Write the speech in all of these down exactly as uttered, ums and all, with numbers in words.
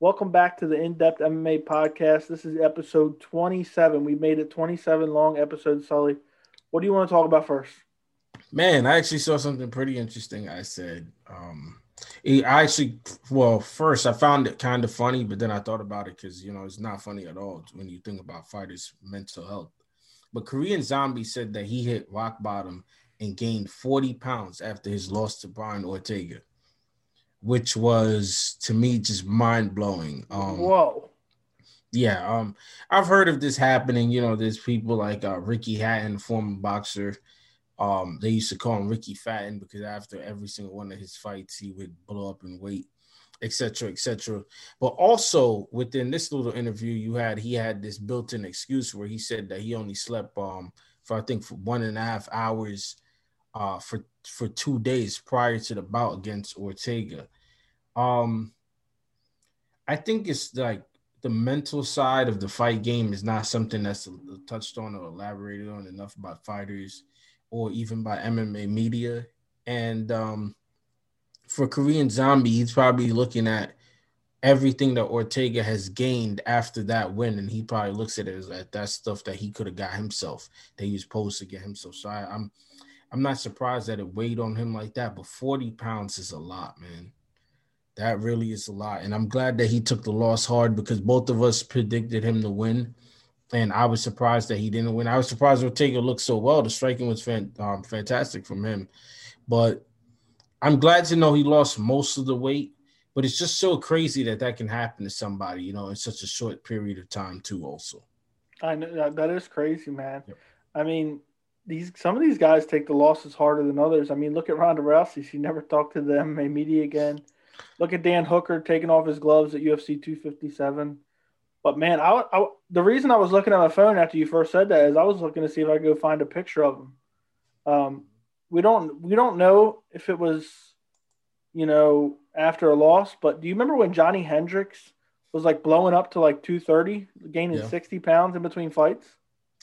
Welcome back to the In-Depth M M A Podcast. This is episode twenty-seven. We made it twenty-seven long episodes, Sully. What do you want to talk about first? Man, I actually saw something pretty interesting I said. Um, I actually, well, first I found it kind of funny, but then I thought about it because, you know, it's not funny at all when you think about fighters' mental health. But Korean Zombie said that he hit rock bottom and gained forty pounds after his loss to Brian Ortega, which was, to me, just mind-blowing. Um, Whoa. Yeah, um, I've heard of this happening. You know, there's people like uh, Ricky Hatton, former boxer. Um, they used to call him Ricky Fatton because after every single one of his fights, he would blow up in weight, et cetera, et cetera. But also, within this little interview you had, he had this built-in excuse where he said that he only slept um, for, I think, for one and a half hours uh, for for two days prior to the bout against Ortega. Um, I think it's like the mental side of the fight game is not something that's touched on or elaborated on enough by fighters or even by M M A media. And um, for Korean Zombie, he's probably looking at everything that Ortega has gained after that win, and he probably looks at it as like, that's stuff that he could have got himself, that he was supposed to get himself. So I, I'm I'm not surprised that it weighed on him like that, but forty pounds is a lot, man. That really is a lot. And I'm glad that he took the loss hard because both of us predicted him to win. And I was surprised that he didn't win. I was surprised Ortega looked so well. The striking was fan, um, fantastic from him. But I'm glad to know he lost most of the weight. But it's just so crazy that that can happen to somebody, you know, in such a short period of time too also. I know. That is crazy, man. Yep. I mean, these some of these guys take the losses harder than others. I mean, look at Ronda Rousey. She never talked to the M M A media again. Look at Dan Hooker taking off his gloves at U F C two fifty-seven. But, man, I, I, the reason I was looking at my phone after you first said that is I was looking to see if I could go find a picture of him. Um, we don't we don't know if it was, you know, after a loss, but do you remember when Johnny Hendricks was, like, blowing up to, like, two thirty, gaining yeah. sixty pounds in between fights?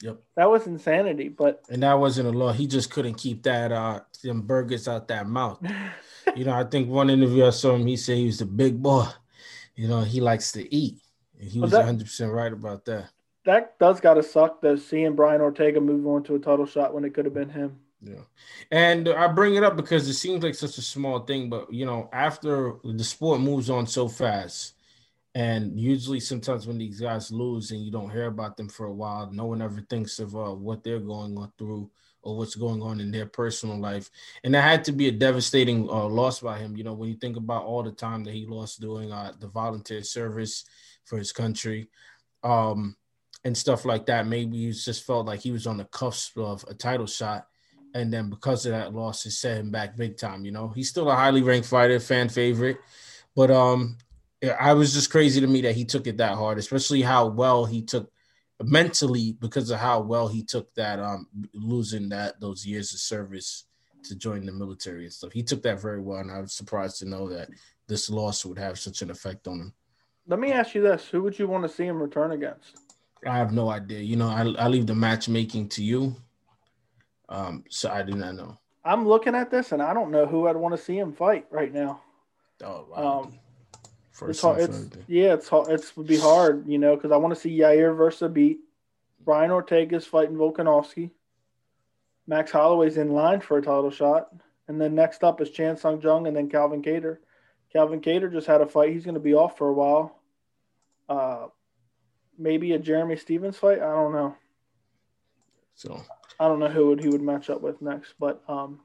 Yep. That was insanity. But And that wasn't a loss. He just couldn't keep that uh, them burgers out that mouth. You know, I think one interview I saw him, he said he was the big boy. You know, he likes to eat. And he was that, one hundred percent right about that. That does got to suck, though, seeing Brian Ortega move on to a title shot when it could have been him. Yeah. And I bring it up because it seems like such a small thing, but, you know, after the sport moves on so fast, and usually sometimes when these guys lose and you don't hear about them for a while, no one ever thinks of uh, what they're going on through or what's going on in their personal life. And that had to be a devastating uh, loss by him. You know, when you think about all the time that he lost doing uh, the volunteer service for his country um, and stuff like that, maybe you just felt like he was on the cusp of a title shot. And then because of that loss, it set him back big time. You know, he's still a highly ranked fighter, fan favorite, but um, I was just crazy to me that he took it that hard, especially how well he took mentally because of how well he took that um losing that those years of service to join the military and stuff. He took that very well, and I was surprised to know that this loss would have such an effect on him. Let me ask you this. Who would you want to see him return against? I have no idea. You know, I, I leave the matchmaking to you, um, so I do not know. I'm looking at this, and I don't know who I'd want to see him fight right now. Oh, wow. Um, First it's, it's, yeah, it's it's would be hard, you know, because I want to see Yair versus Beat. Brian Ortega's fighting Volkanovski. Max Holloway's in line for a title shot. And then next up is Chan Sung Jung and then Calvin Kattar. Calvin Kattar just had a fight. He's going to be off for a while. Uh, maybe a Jeremy Stevens fight. I don't know. So I don't know who would he would match up with next. But um,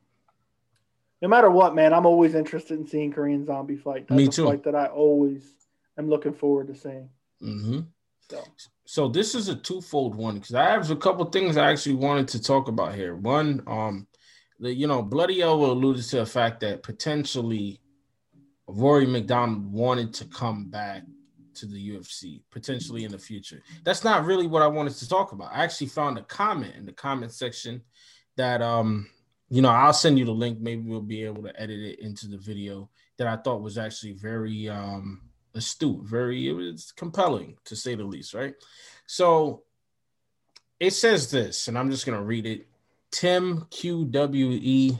no matter what, man, I'm always interested in seeing Korean Zombie fight. That's Me too. A fight that I always am looking forward to seeing. Mm-hmm. So. so this is a twofold one because I have a couple things I actually wanted to talk about here. One, um, the you know, Bloody Elbow alluded to the fact that potentially Rory McDonald wanted to come back to the U F C, potentially in the future. That's not really what I wanted to talk about. I actually found a comment in the comment section that, um, you know, I'll send you the link. Maybe we'll be able to edit it into the video that I thought was actually very um, astute, very it was compelling, to say the least, right? So it says this, and I'm just going to read it. Tim Q W E,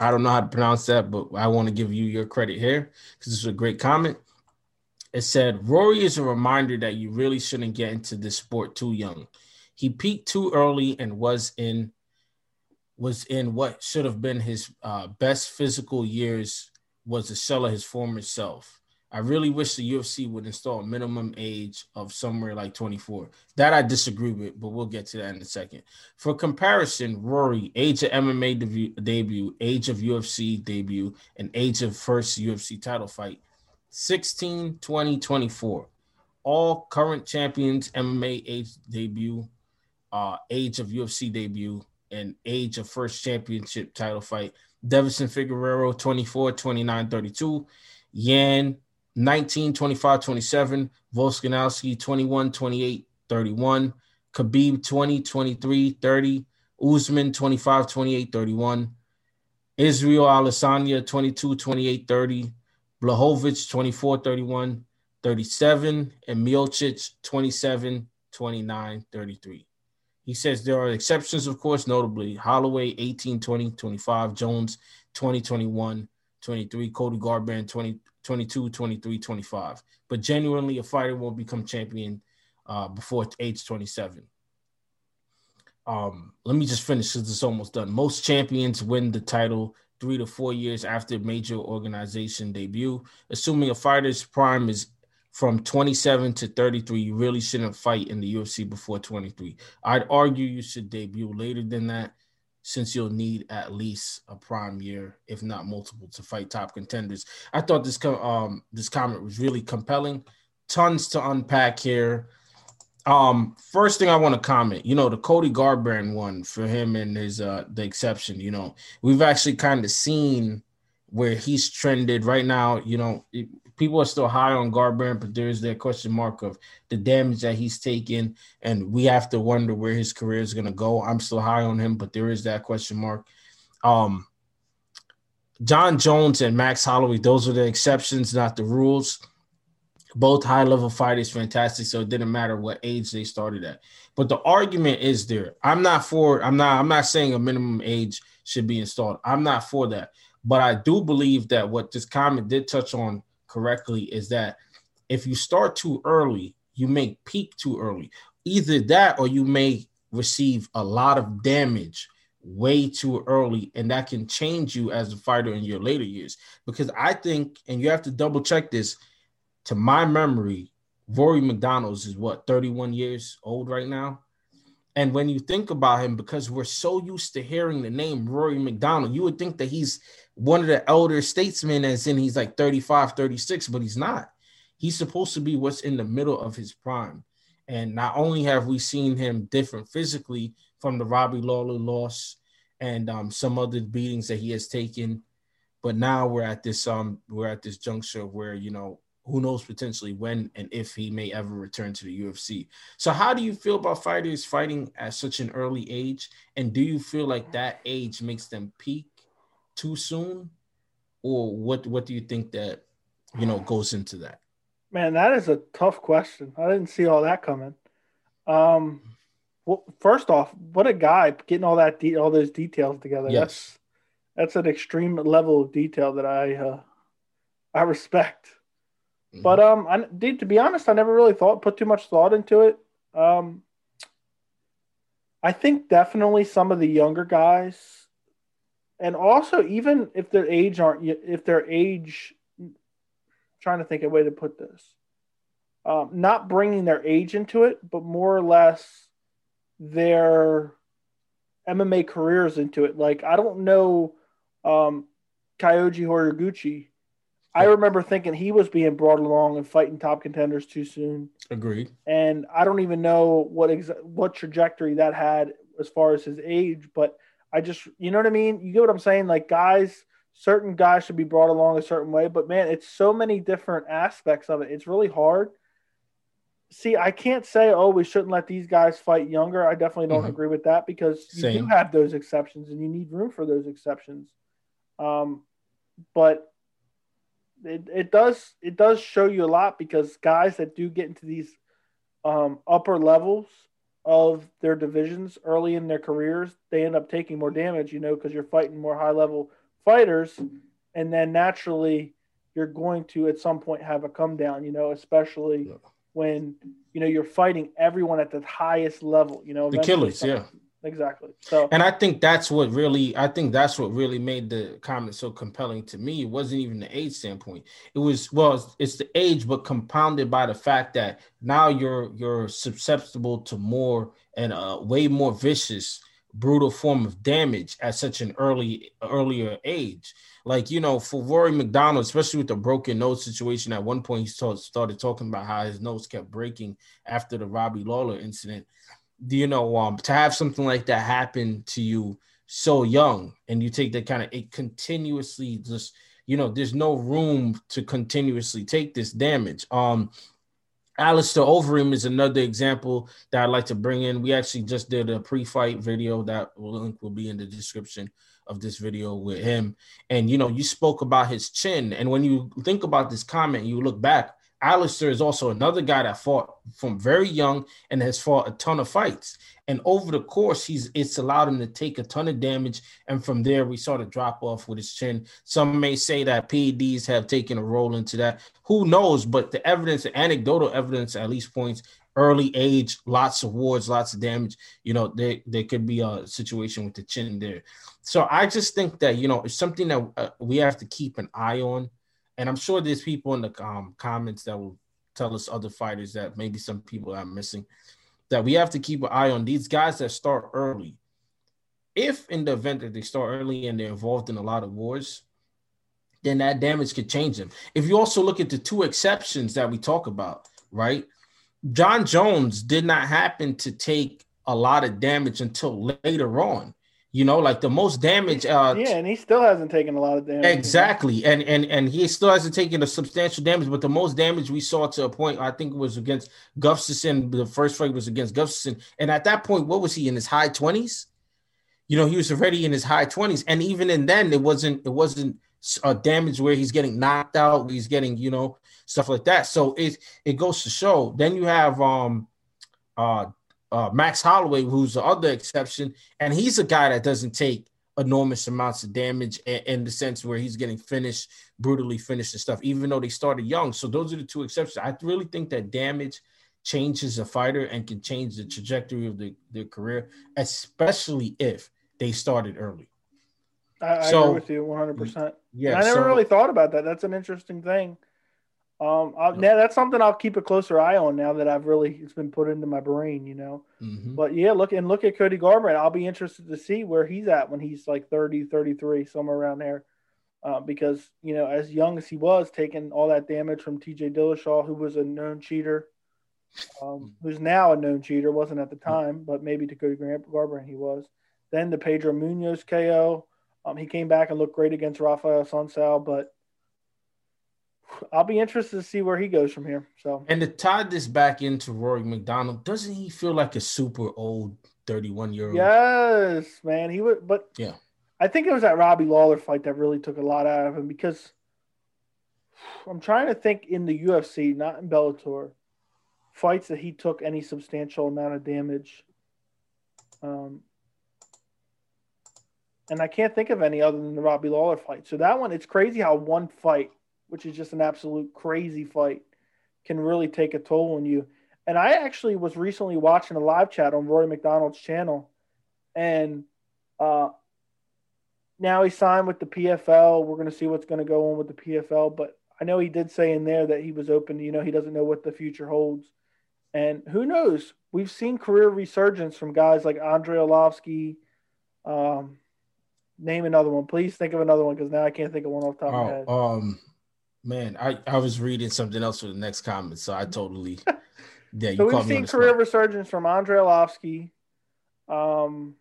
I don't know how to pronounce that, but I want to give you your credit here because this is a great comment. It said, Rory is a reminder that you really shouldn't get into this sport too young. He peaked too early and was in was in what should have been his uh, best physical years was a shell of his former self. I really wish the U F C would install a minimum age of somewhere like twenty-four. That I disagree with, but we'll get to that in a second. For comparison, Rory, age of M M A de- debut, age of U F C debut, and age of first U F C title fight, sixteen, twenty, twenty-four. All current champions, M M A age debut, uh, age of U F C debut, and age of first championship title fight. Deverson Figueroa, twenty-four, twenty-nine, thirty-two. Yan, nineteen, twenty-five, twenty-seven. Volkanovski, twenty-one, twenty-eight, thirty-one. Khabib, twenty, twenty-three, thirty. Usman, twenty-five, twenty-eight, thirty-one. Israel Adesanya, twenty-two, twenty-eight, thirty. Błachowicz, twenty-four, thirty-one, thirty-seven. And Miocic, twenty-seven, twenty-nine, thirty-three. He says there are exceptions, of course, notably Holloway, eighteen, twenty, twenty-five, Jones, twenty, twenty-one, twenty-three, Cody Garbrandt, twenty, twenty-two, twenty-three, twenty-five. But genuinely, a fighter won't become champion uh, before age twenty-seven. Um, let me just finish because it's almost done. Most champions win the title three to four years after major organization debut. Assuming a fighter's prime is from twenty-seven to thirty-three, you really shouldn't fight in the U F C before twenty-three. I'd argue you should debut later than that, since you'll need at least a prime year, if not multiple, to fight top contenders. I thought this com- um, this comment was really compelling. Tons to unpack here. Um, first thing I want to comment, you know, the Cody Garbrandt one for him and his uh, the exception, you know, we've actually kind of seen where he's trended right now. You know, it, people are still high on Garbrandt, but there's that question mark of the damage that he's taken, and we have to wonder where his career is going to go. I'm still high on him, but there is that question mark. Um, John Jones and Max Holloway, those are the exceptions, not the rules. Both high-level fighters, fantastic, so it didn't matter what age they started at. But the argument is there. I'm not for – I'm not. I'm not saying a minimum age should be installed. I'm not for that. But I do believe that what this comment did touch on correctly is that if you start too early, you may peak too early. Either that or you may receive a lot of damage way too early, and that can change you as a fighter in your later years. Because I think, and you have to double check this, to my memory, Rory McDonald is what, thirty-one years old right now? And when you think about him, because we're so used to hearing the name Rory McDonald, you would think that he's one of the elder statesmen, as in he's like thirty-five, thirty-six, but he's not. He's supposed to be what's in the middle of his prime. And not only have we seen him different physically from the Robbie Lawler loss and um, some other beatings that he has taken, but now we're at this um we're at this juncture where, you know, who knows potentially when and if he may ever return to the U F C. So how do you feel about fighters fighting at such an early age? And do you feel like that age makes them peak too soon? Or what, what do you think that, you know, goes into that? Man, that is a tough question. I didn't see all that coming. Um, well, first off, what a guy getting all that, de- all those details together. Yes. That's, that's an extreme level of detail that I, uh, I respect. But um, I, dude, to be honest, I never really thought, put too much thought into it. Um, I think definitely some of the younger guys, and also even if their age aren't, if their age, I'm trying to think of a way to put this, um, not bringing their age into it, but more or less their M M A careers into it. Like, I don't know, um, Kyoji Horiguchi. I remember thinking he was being brought along and fighting top contenders too soon. Agreed. And I don't even know what ex- what trajectory that had as far as his age, but I just, you know what I mean? You get what I'm saying? Like, guys, certain guys should be brought along a certain way, but man, it's so many different aspects of it. It's really hard. See, I can't say, oh, we shouldn't let these guys fight younger. I definitely don't mm-hmm. agree with that, because you Same. do have those exceptions and you need room for those exceptions. Um, but It it does it does show you a lot, because guys that do get into these um, upper levels of their divisions early in their careers, they end up taking more damage, you know, because you're fighting more high level fighters, and then naturally you're going to at some point have a come down, you know, especially yeah. when, you know, you're fighting everyone at the highest level, you know. The Achilles, yeah. Exactly. So, and I think that's what really, I think that's what really made the comment so compelling to me. It wasn't even the age standpoint. It was, well, it's the age, but compounded by the fact that now you're, you're susceptible to more and a way more vicious, brutal form of damage at such an early, earlier age. Like, you know, for Rory McDonald, especially with the broken nose situation, at one point he started, started talking about how his nose kept breaking after the Robbie Lawler incident. You know, um, to have something like that happen to you so young, and you take that kind of, it continuously just, you know, there's no room to continuously take this damage. Um, Alistair Overeem is another example that I'd like to bring in. We actually just did a pre-fight video that link will be in the description of this video with him. And, you know, you spoke about his chin. And when you think about this comment, you look back, Alistair is also another guy that fought from very young and has fought a ton of fights. And over the course, he's it's allowed him to take a ton of damage. And from there, we saw the drop off with his chin. Some may say that P E Ds have taken a role into that. Who knows? But the evidence, the anecdotal evidence at least points, early age, lots of wards, lots of damage. You know, there, there could be a situation with the chin there. So I just think that, you know, it's something that uh, we have to keep an eye on. And I'm sure there's people in the um, comments that will tell us other fighters that maybe some people are missing, that we have to keep an eye on these guys that start early. If in the event that they start early and they're involved in a lot of wars, then that damage could change them. If you also look at the two exceptions that we talk about, right? John Jones did not happen to take a lot of damage until later on. You know, like the most damage. Uh, yeah, and he still hasn't taken a lot of damage. Exactly. And and and he still hasn't taken a substantial damage, but the most damage we saw to a point, I think it was against Gustafsson. The first fight was against Gustafsson. And at that point, what was he, in his high twenties? You know, he was already in his high twenties. And even in then, it wasn't, it wasn't a damage where he's getting knocked out, he's getting, you know, stuff like that. So it, it goes to show. Then you have um uh Uh, Max Holloway, who's the other exception, and he's a guy that doesn't take enormous amounts of damage in, in the sense where he's getting finished, brutally finished and stuff, even though they started young. So those are the two exceptions. I really think that damage changes a fighter and can change the trajectory of the, their career, especially if they started early. I, I so, agree with you one hundred percent. Yeah, and I never so, really thought about that. That's an interesting thing. Um, I'll, yeah. That's something I'll keep a closer eye on now that I've really, it's been put into my brain, you know, mm-hmm. but yeah, look and look at Cody Garbrandt. I'll be interested to see where he's at when he's like thirty, thirty-three, somewhere around there. Uh, because, you know, as young as he was, taking all that damage from T J Dillashaw, who was a known cheater, um, who's now a known cheater, wasn't at the time, but maybe to Cody Garbrandt he was. Then the Pedro Munoz K O. Um, he came back and looked great against Rafael Sunsao, but I'll be interested to see where he goes from here. So, and to tie this back into Rory McDonald, doesn't he feel like a super old thirty-one-year-old? Yes, man. He would, but yeah, I think it was that Robbie Lawler fight that really took a lot out of him, because I'm trying to think in the U F C, not in Bellator, fights that he took any substantial amount of damage. Um, and I can't think of any other than the Robbie Lawler fight. So that one, it's crazy how one fight, which is just an absolute crazy fight, can really take a toll on you. And I actually was recently watching a live chat on Rory McDonald's channel, and uh, now he signed with the P F L. We're going to see what's going to go on with the P F L, but I know he did say in there that he was open, you know, he doesn't know what the future holds. And who knows? We've seen career resurgence from guys like Andrei Arlovski. Um, name another one. Please think of another one, because now I can't think of one off the top oh, of my head. Um... Man, I, I was reading something else for the next comment, so I totally yeah. You so we've seen career spot. resurgence from Andrei Arlovski. Um,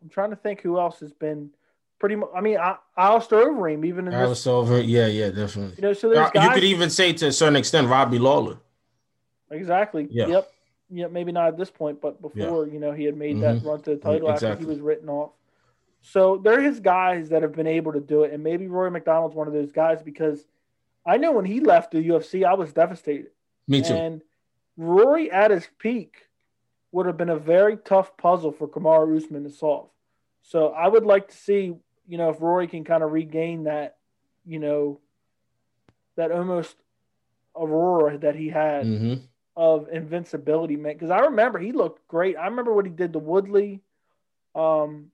I'm trying to think who else has been pretty much. I mean, I, Alistair Overeem, even in Alistair Overeem, yeah, yeah, definitely. You know, so there's guys, you could even say to a certain extent Robbie Lawler. Exactly. Yeah. Yep. Yeah. Maybe not at this point, but before yeah. you know he had made mm-hmm. that run to the title yeah, exactly. after he was written off. So there is guys that have been able to do it, and maybe Rory McDonald's one of those guys, because I know when he left the U F C, I was devastated. Me too. And Rory at his peak would have been a very tough puzzle for Kamaru Usman to solve. So I would like to see, you know, if Rory can kind of regain that, you know, that almost aurora that he had mm-hmm. of invincibility, man. Because I remember he looked great. I remember what he did to Woodley. Um,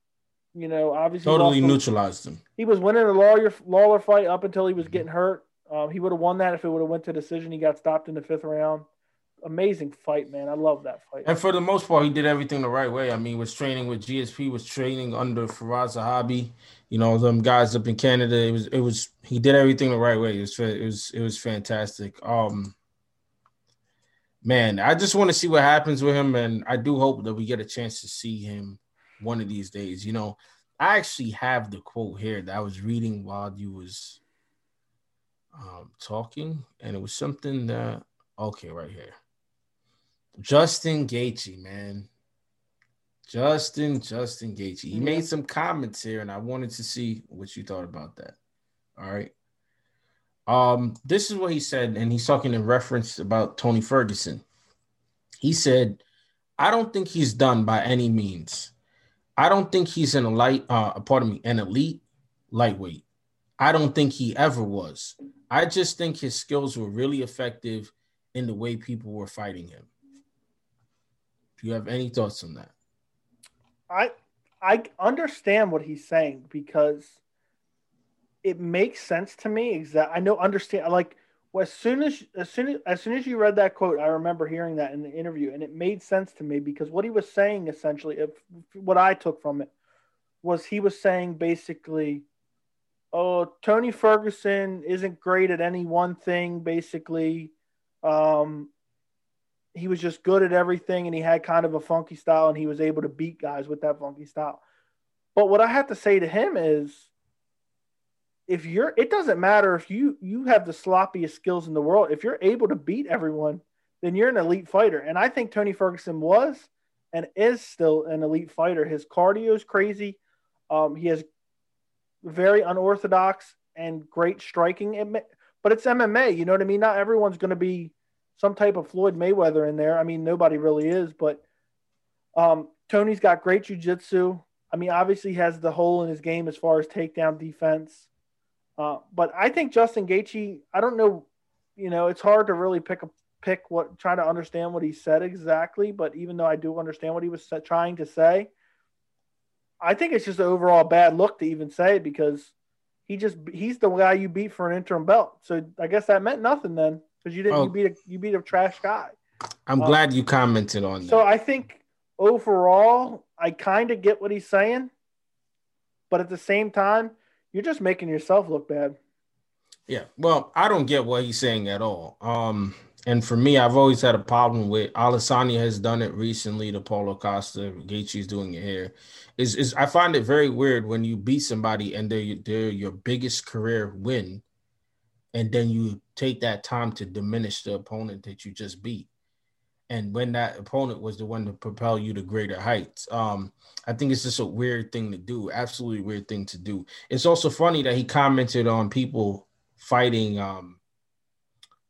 you know, obviously totally neutralized him. him. He was winning the Lawler Lawler fight up until he was mm-hmm. getting hurt. Um, he would have won that if it would have went to decision. He got stopped in the fifth round. Amazing fight, man. I love that fight. And for the most part, he did everything the right way. I mean, was training with G S P, was training under Faraz Zahabi, you know, them guys up in Canada. It was, it was, he did everything the right way. It was, it was, it was fantastic. Um, man, I just want to see what happens with him, and I do hope that we get a chance to see him one of these days. You know, I actually have the quote here that I was reading while you was um, talking, and it was something that, okay, right here. Justin Gaethje, man. Justin, Justin Gaethje. He yeah. made some comments here, and I wanted to see what you thought about that. All right. Um, this is what he said, and he's talking in reference about Tony Ferguson. He said, I don't think he's done by any means. I don't think he's an elite, uh, pardon me, an elite lightweight. I don't think he ever was. I just think his skills were really effective in the way people were fighting him. Do you have any thoughts on that? I I understand what he's saying because it makes sense to me. Exactly. I know understand like well, as soon as as soon as, as soon as you read that quote, I remember hearing that in the interview, and it made sense to me because what he was saying essentially, if, what I took from it was he was saying basically, oh, Tony Ferguson isn't great at any one thing. Basically, um, he was just good at everything, and he had kind of a funky style, and he was able to beat guys with that funky style. But what I have to say to him is, if you're, it doesn't matter if you you have the sloppiest skills in the world. If you're able to beat everyone, then you're an elite fighter. And I think Tony Ferguson was and is still an elite fighter. His cardio is crazy. Um, he has very unorthodox and great striking, but it's M M A. You know what I mean? Not everyone's going to be some type of Floyd Mayweather in there. I mean, nobody really is, but um, Tony's got great jiu-jitsu. I mean, obviously he has the hole in his game as far as takedown defense. Uh, but I think Justin Gaethje, I don't know, you know, it's hard to really pick a pick what, try to understand what he said exactly. But even though I do understand what he was trying to say, I think it's just an overall bad look to even say it because he just, he's the guy you beat for an interim belt. So I guess that meant nothing then. Because you didn't, oh, you beat a you beat a trash guy. I'm um, glad you commented on that. So I think overall, I kind of get what he's saying, but at the same time, you're just making yourself look bad. Yeah, well, I don't get what he's saying at all. Um, and for me, I've always had a problem with Adesanya has done it recently to Paulo Costa. Gaethje's doing it here. Is is I find it very weird when you beat somebody and they're they're your biggest career win, and then you take that time to diminish the opponent that you just beat. And when that opponent was the one to propel you to greater heights. Um, I think it's just a weird thing to do. Absolutely weird thing to do. It's also funny that he commented on people fighting, um,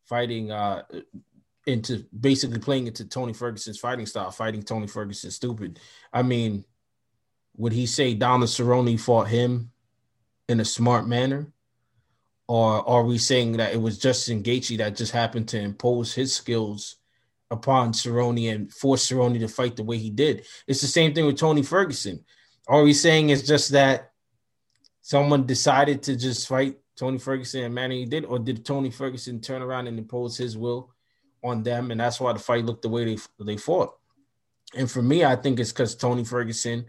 fighting uh, into basically playing into Tony Ferguson's fighting style, fighting Tony Ferguson stupid. I mean, would he say Donald Cerrone fought him in a smart manner? Or are we saying that it was Justin Gaethje that just happened to impose his skills upon Cerrone and force Cerrone to fight the way he did? It's the same thing with Tony Ferguson. Are we saying it's just that someone decided to just fight Tony Ferguson and Manny did, or did Tony Ferguson turn around and impose his will on them, and that's why the fight looked the way they they fought? And for me, I think it's because Tony Ferguson,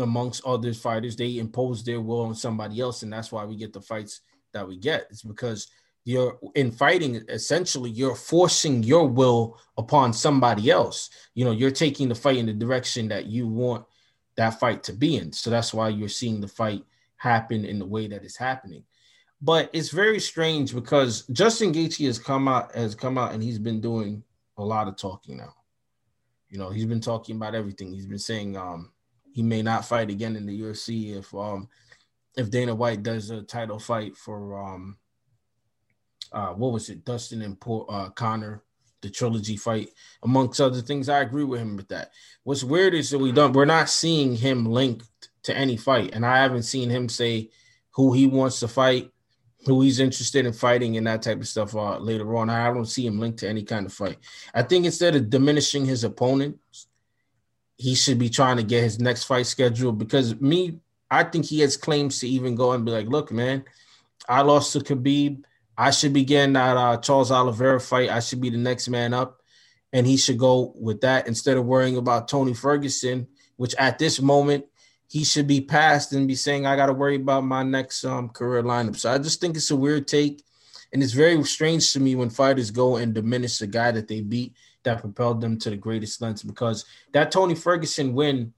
amongst other fighters, they imposed their will on somebody else, and that's why we get the fights that we get. It's because you're in fighting, essentially you're forcing your will upon somebody else. You know, you're taking the fight in the direction that you want that fight to be in. So that's why you're seeing the fight happen in the way that it's happening. But it's very strange because Justin Gaethje has come out, has come out and he's been doing a lot of talking now. You know, he's been talking about everything. He's been saying um, he may not fight again in the U F C if um, if Dana White does a title fight for, um, uh, what was it, Dustin and uh, Conor, the trilogy fight, amongst other things. I agree with him with that. What's weird is that we don't, we're not seeing him linked to any fight, and I haven't seen him say who he wants to fight, who he's interested in fighting and that type of stuff uh, later on. I don't see him linked to any kind of fight. I think instead of diminishing his opponents, he should be trying to get his next fight scheduled, because me, I think he has claims to even go and be like, look, man, I lost to Khabib. I should be getting that uh, Charles Oliveira fight. I should be the next man up, and he should go with that instead of worrying about Tony Ferguson, which at this moment, he should be past and be saying, I got to worry about my next um, career lineup. So I just think it's a weird take. And it's very strange to me when fighters go and diminish the guy that they beat that propelled them to the greatest lengths, because that Tony Ferguson win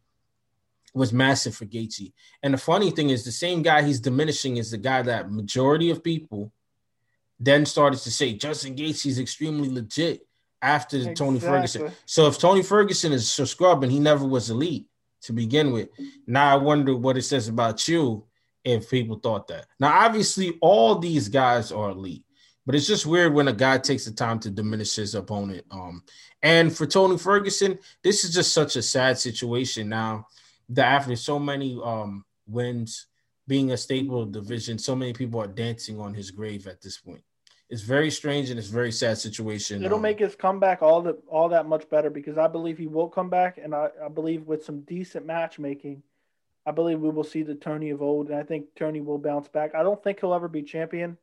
was massive for Gaethje. And the funny thing is, the same guy he's diminishing is the guy that majority of people then started to say, Justin Gaethje is extremely legit after the exactly. Tony Ferguson. So if Tony Ferguson is so scrubbing, he never was elite to begin with. Now I wonder what it says about you if people thought that. Now, obviously, all these guys are elite, but it's just weird when a guy takes the time to diminish his opponent. Um, and for Tony Ferguson, this is just such a sad situation now that after so many um, wins, being a staple of the division, so many people are dancing on his grave at this point. It's very strange and it's a very sad situation. It'll um, make his comeback all the all that much better, because I believe he will come back, and I, I believe with some decent matchmaking, I believe we will see the Tony of old, and I think Tony will bounce back. I don't think he'll ever be champion,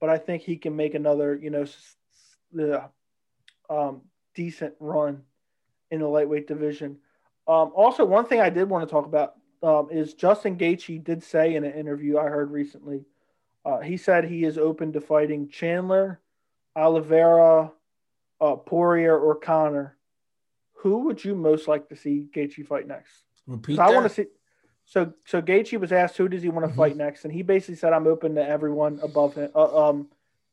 but I think he can make another, you know, the um, decent run in the lightweight division. Um, also, one thing I did want to talk about um, is Justin Gaethje did say in an interview I heard recently, Uh, he said he is open to fighting Chandler, Oliveira, uh, Poirier, or Conor. Who would you most like to see Gaethje fight next? Repeat so that. I want to see. So, so Gaethje was asked, "Who does he want to mm-hmm. fight next?" And he basically said, "I'm open to everyone above him, uh, um,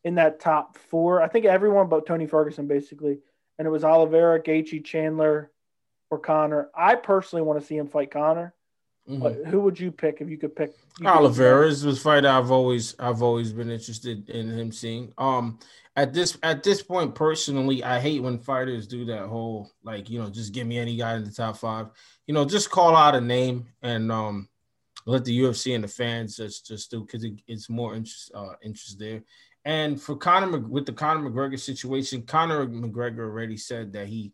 in that top four. I think everyone but Tony Ferguson, basically." And it was Oliveira, Gaethje, Chandler, or Conor. I personally want to see him fight Conor. Mm-hmm. Who would you pick if you could pick? You Oliveira is the fight I've always I've always been interested in him seeing. Um, at this at this point, personally, I hate when fighters do that whole, like, you know, just give me any guy in the top five. You know, just call out a name and um, let the U F C and the fans just just do, because it, it's more interest uh, interest there. And for Conor with the Conor McGregor situation, Conor McGregor already said that he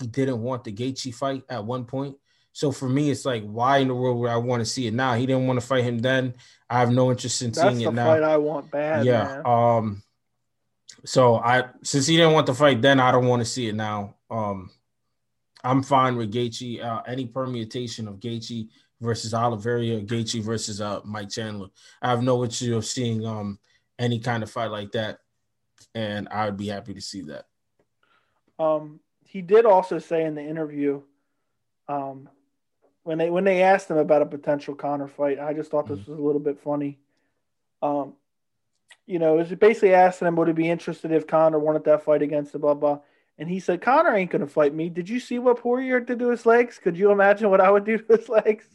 he didn't want the Gaethje fight at one point. So for me, it's like, why in the world would I want to see it now? He didn't want to fight him then. I have no interest in That's seeing it now. That's the fight I want bad. Yeah. Man. Um. So I, since he didn't want the fight then, I don't want to see it now. Um. I'm fine with Gaethje. Uh, any permutation of Gaethje versus Oliveira, Gaethje versus uh Mike Chandler. I have no issue of seeing um any kind of fight like that, and I would be happy to see that. Um. He did also say in the interview, um. When they when they asked him about a potential Conor fight, I just thought this was a little bit funny. Um, you know, it was basically asking him, would he be interested if Conor wanted that fight against the blah, blah. And he said, Conor ain't going to fight me. Did you see what Poirier did to his legs? Could you imagine what I would do to his legs?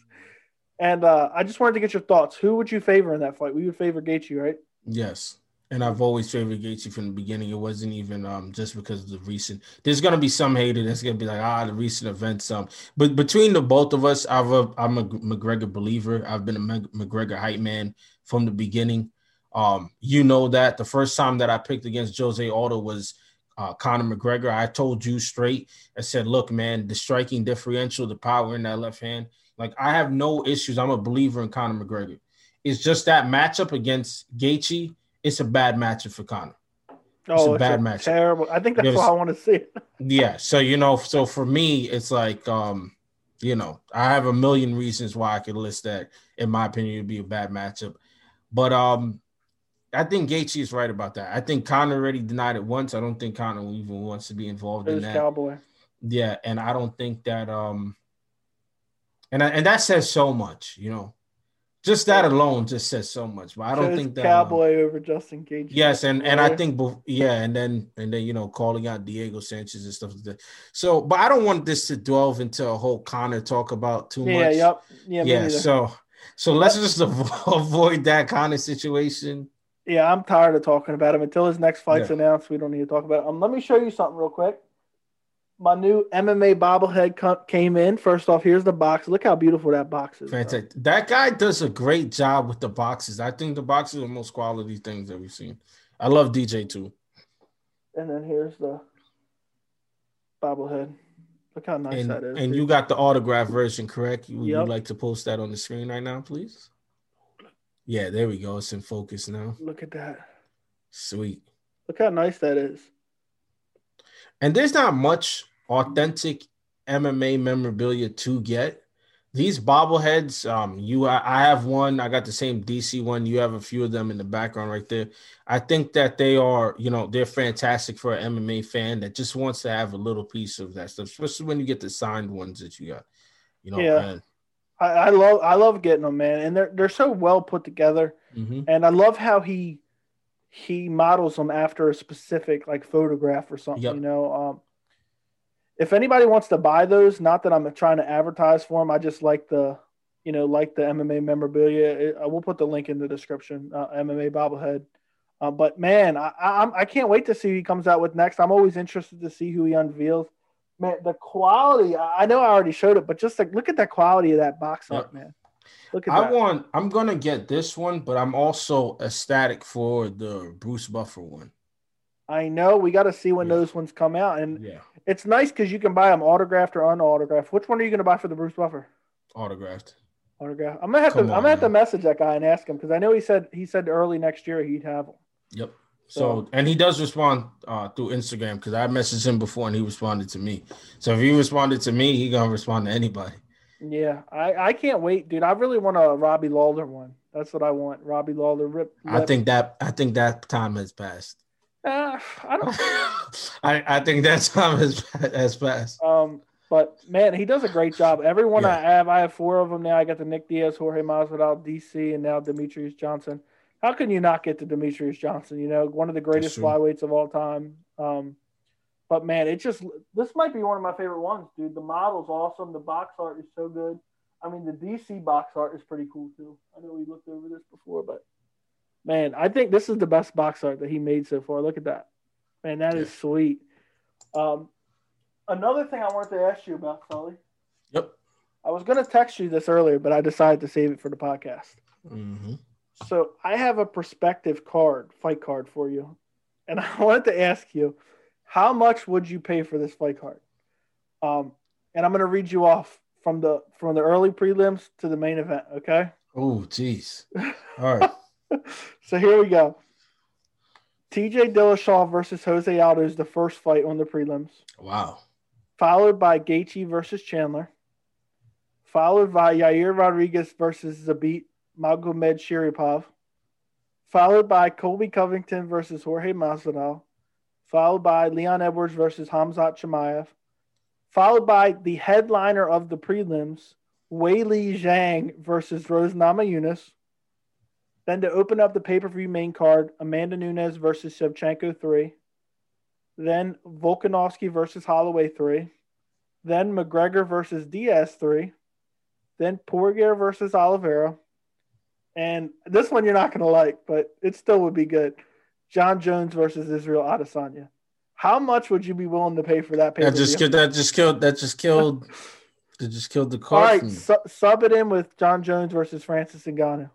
And uh, I just wanted to get your thoughts. Who would you favor in that fight? We would favor Gaethje, right? Yes. And I've always favored Gaethje from the beginning. It wasn't even um, just because of the recent. There's gonna be some hater that's gonna be like, ah, the recent events. Um, but between the both of us, I've a, I'm a McGregor believer. I've been a McGregor hype man from the beginning. Um, you know that the first time that I picked against Jose Aldo was uh, Conor McGregor. I told you straight. I said, look, man, the striking differential, the power in that left hand. Like, I have no issues. I'm a believer in Conor McGregor. It's just that matchup againp Gaethje. It's a bad matchup for Conor. It's oh, a it's bad a matchup. Terrible. I think that's was, why I want to see it. Yeah. So, you know, so for me, it's like, um, you know, I have a million reasons why I could list that, in my opinion, would be a bad matchup. But um, I think Gaethje is right about that. I think Conor already denied it once. I don't think Conor even wants to be involved it in that. Cowboy. Yeah. And I don't think that, um, and I, and that says so much, you know. Just that alone just says so much, but I don't so think that Cowboy um, over Justin Gaethje. Yes, and, and I think yeah, and then and then you know, calling out Diego Sanchez and stuff like that. So, but I don't want this to delve into a whole Conor talk about too yeah, much. Yep. Yeah, yeah. So, so let's just avoid that Conor situation. Yeah, I'm tired of talking about him until his next fight's yeah. announced. We don't need to talk about it. Um, let me show you something real quick. My new M M A bobblehead co- came in. First off, here's the box. Look how beautiful that box is. Fantastic. Bro. That guy does a great job with the boxes. I think the boxes are the most quality things that we've seen. I love D J too. And then here's the bobblehead. Look how nice and, that is. And dude. You got the autograph version, correct? Would yep. you like to post that on the screen right now, please? Yeah, there we go. It's in focus now. Look at that. Sweet. Look how nice that is. And there's not much authentic M M A memorabilia to get. These bobbleheads, um, you, I, I have one. I got the same D C one. You have a few of them in the background right there. I think that they are, you know, they're fantastic for an M M A fan that just wants to have a little piece of that stuff, especially when you get the signed ones that you got. You know, yeah. man. I, I love, I love getting them, man, and they're they're so well put together. Mm-hmm. And I love how he. He models them after a specific like photograph or something, yep. you know. Um, if anybody wants to buy those, not that I'm trying to advertise for them, I just like the, you know, like the M M A memorabilia. It, I will put the link in the description. Uh, M M A bobblehead, uh, but man, I, I I can't wait to see who he comes out with next. I'm always interested to see who he unveils. Man, the quality. I know I already showed it, but just like look at the quality of that box yep. art, man. Look at I that. want. I'm gonna get this one, but I'm also ecstatic for the Bruce Buffer one. I know we got to see when yeah. those ones come out, and yeah. it's nice because you can buy them autographed or unautographed. Which one are you gonna buy for the Bruce Buffer? Autographed. Autographed. I'm gonna have come to. On, I'm gonna have man. to message that guy and ask him because I know he said he said early next year he'd have them. Yep. So, so and he does respond uh, through Instagram because I messaged him before and he responded to me. So if he responded to me, he gonna respond to anybody. Yeah, I, I can't wait, dude. I really want a Robbie Lawler one. That's what I want. Robbie Lawler rip. Left. I think that I think that time has passed. Uh, I don't. I I think that time has has passed. Um, but man, he does a great job. Everyone yeah. I have, I have four of them now. I got the Nick Diaz, Jorge Masvidal, D C, and now Demetrius Johnson. How can you not get to Demetrius Johnson? You know, one of the greatest flyweights of all time. Um. But, man, it just – this might be one of my favorite ones, dude. The model's awesome. The box art is so good. I mean, the D C box art is pretty cool, too. I know we looked over this before, but, man, I think this is the best box art that he made so far. Look at that. Man, that yeah. is sweet. Um, another thing I wanted to ask you about, Sully. Yep. I was going to text you this earlier, but I decided to save it for the podcast. Mm-hmm. So I have a prospective card, fight card for you, and I wanted to ask you – how much would you pay for this fight card? Um, and I'm going to read you off from the from the early prelims to the main event, okay? Oh, geez. All right. So here we go. T J Dillashaw versus Jose Aldo is the first fight on the prelims. Wow. Followed by Gaethje versus Chandler. Followed by Yair Rodriguez versus Zabit Magomed Sharipov. Followed by Colby Covington versus Jorge Masvidal. Followed by Leon Edwards versus Khamzat Chimaev. Followed by the headliner of the prelims, Weili Zhang versus Rose Namajunas. Then to open up the pay-per-view main card, Amanda Nunes versus Shevchenko three. Then Volkanovski versus Holloway three. Then McGregor versus Diaz three. Then Poirier versus Oliveira. And this one you're not going to like, but it still would be good. John Jones versus Israel Adesanya. How much would you be willing to pay for that pay-per-view? That just killed. That just killed. That just killed. That just killed the card. All right, su- sub it in with John Jones versus Francis Ngannou.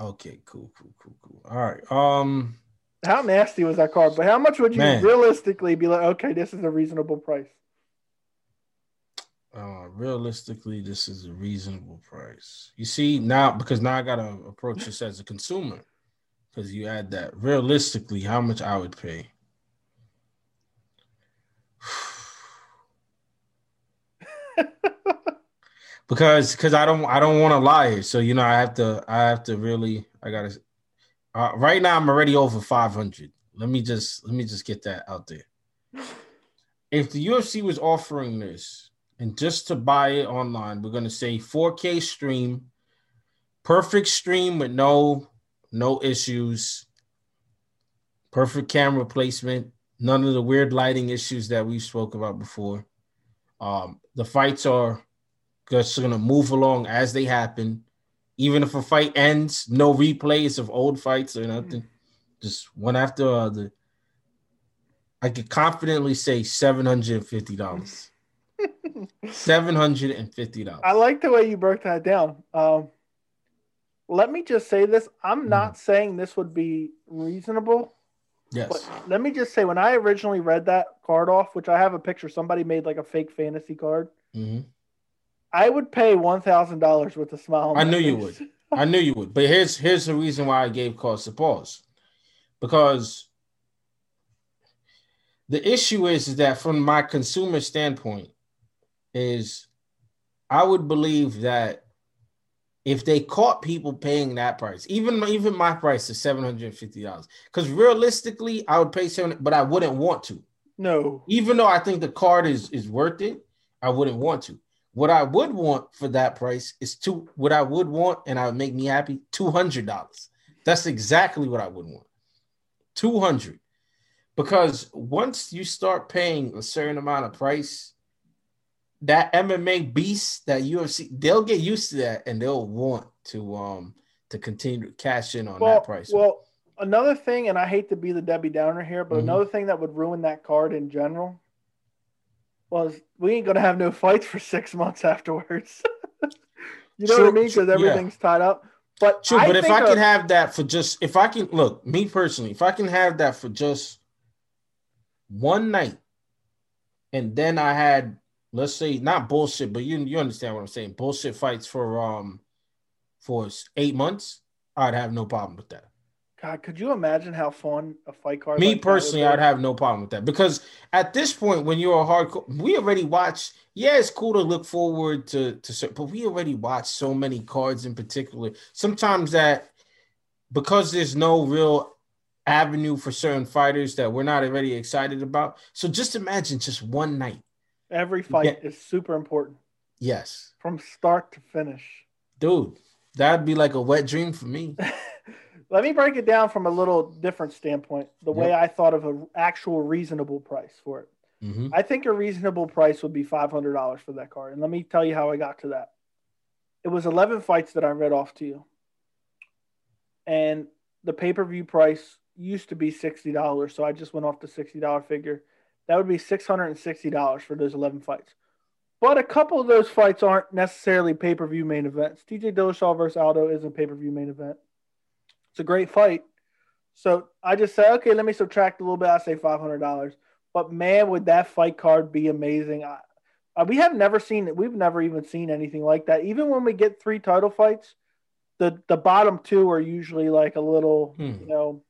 Okay, cool, cool, cool, cool. All right. Um, how nasty was that card? But how much would you man. realistically be like? Okay, this is a reasonable price. Uh, realistically, this is a reasonable price. You see now because now I gotta approach this as a consumer. Because you add that. Realistically, how much I would pay? because because I don't I don't want to lie. So you know I have to I have to really I gotta. Uh, right now I'm already over five hundred. Let me just let me just get that out there. If the U F C was offering this and just to buy it online, we're gonna say four K stream, perfect stream with no. No issues, perfect camera placement, none of the weird lighting issues that we spoke about before. Um, the fights are just going to move along as they happen. Even if a fight ends, no replays of old fights or nothing. Mm-hmm. Just one after the other. I could confidently say seven hundred fifty dollars. seven hundred fifty dollars. I like the way you broke that down. Um, let me just say this. I'm not mm. saying this would be reasonable. Yes. But let me just say, when I originally read that card off, which I have a picture, somebody made like a fake fantasy card. Mm-hmm. I would pay one thousand dollars with a smile on my I knew face. you would. I knew you would. But here's here's the reason why I gave cause to pause. Because the issue is, is that from my consumer standpoint is I would believe that if they caught people paying that price, even, even my price is seven hundred fifty dollars. Because realistically, I would pay seven, but I wouldn't want to. No. Even though I think the card is, is worth it, I wouldn't want to. What I would want for that price is two. What I would want, and I would make me happy, two hundred dollars. That's exactly what I would want. two hundred dollars. Because once you start paying a certain amount of price, that M M A beast, that U F C, they'll get used to that, and they'll want to um to continue to cash in on well, that price. Well, another thing, and I hate to be the Debbie Downer here, but mm-hmm. another thing that would ruin that card in general was we ain't gonna have no fights for six months afterwards. you know true, what I mean? Because everything's yeah. tied up. But true, I but if I can a- have that for just if I can look, me personally, if I can have that for just one night, and then I had, let's say, not bullshit, but you you understand what I'm saying. Bullshit fights for um for eight months. I'd have no problem with that. God, could you imagine how fun a fight card? Me like personally, I'd have no problem with that, because at this point, when you're a hardcore, we already watched. Yeah, it's cool to look forward to to, but we already watched so many cards in particular. Sometimes that because there's no real avenue for certain fighters that we're not already excited about. So just imagine just one night. Every fight yeah. is super important. Yes. From start to finish. Dude, that'd be like a wet dream for me. Let me break it down from a little different standpoint, the yep. way I thought of an actual reasonable price for it. Mm-hmm. I think a reasonable price would be five hundred dollars for that card. And let me tell you how I got to that. It was eleven fights that I read off to you. And the pay-per-view price used to be sixty dollars, so I just went off the sixty dollars figure. That would be six hundred sixty dollars for those eleven fights. But a couple of those fights aren't necessarily pay-per-view main events. T J Dillashaw versus Aldo is a pay-per-view main event. It's a great fight. So I just said, okay, let me subtract a little bit. I say five hundred dollars. But, man, would that fight card be amazing. I, I, we have never seen it. We've never even seen anything like that. Even when we get three title fights, the, the bottom two are usually like a little, hmm. you know,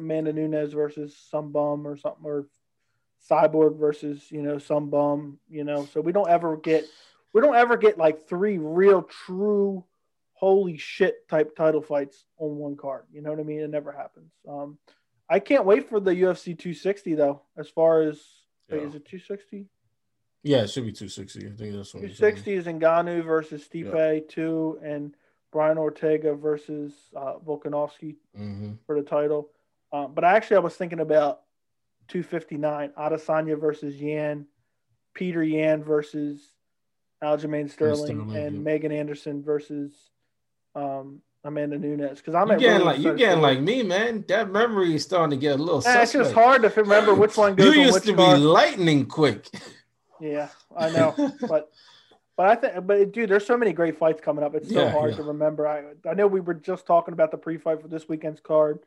Amanda Nunes versus some bum or something, or Cyborg versus, you know, some bum, you know. So we don't ever get, we don't ever get like three real true holy shit type title fights on one card. You know what I mean? It never happens. Um, I can't wait for the U F C two sixty though, as far as, yeah. wait, is it two sixty? Yeah, it should be two sixty. I think that's what two sixty is Ngannou versus Stipe yeah. two and Brian Ortega versus uh, Volkanovski mm-hmm. for the title. Um, but actually, I was thinking about two fifty-nine, Adesanya versus Yan, Peter Yan versus Aljamain Sterling, Sterling and yeah. Megan Anderson versus um, Amanda Nunes. Because I'm at really like you getting like me, man. That memory is starting to get a little. Yeah, it's just hard to remember which one goes. You used which to be car. Lightning quick. Yeah, I know, but. But I think, but dude, there's so many great fights coming up. It's so yeah, hard yeah. to remember. I I know we were just talking about the pre-fight for this weekend's card,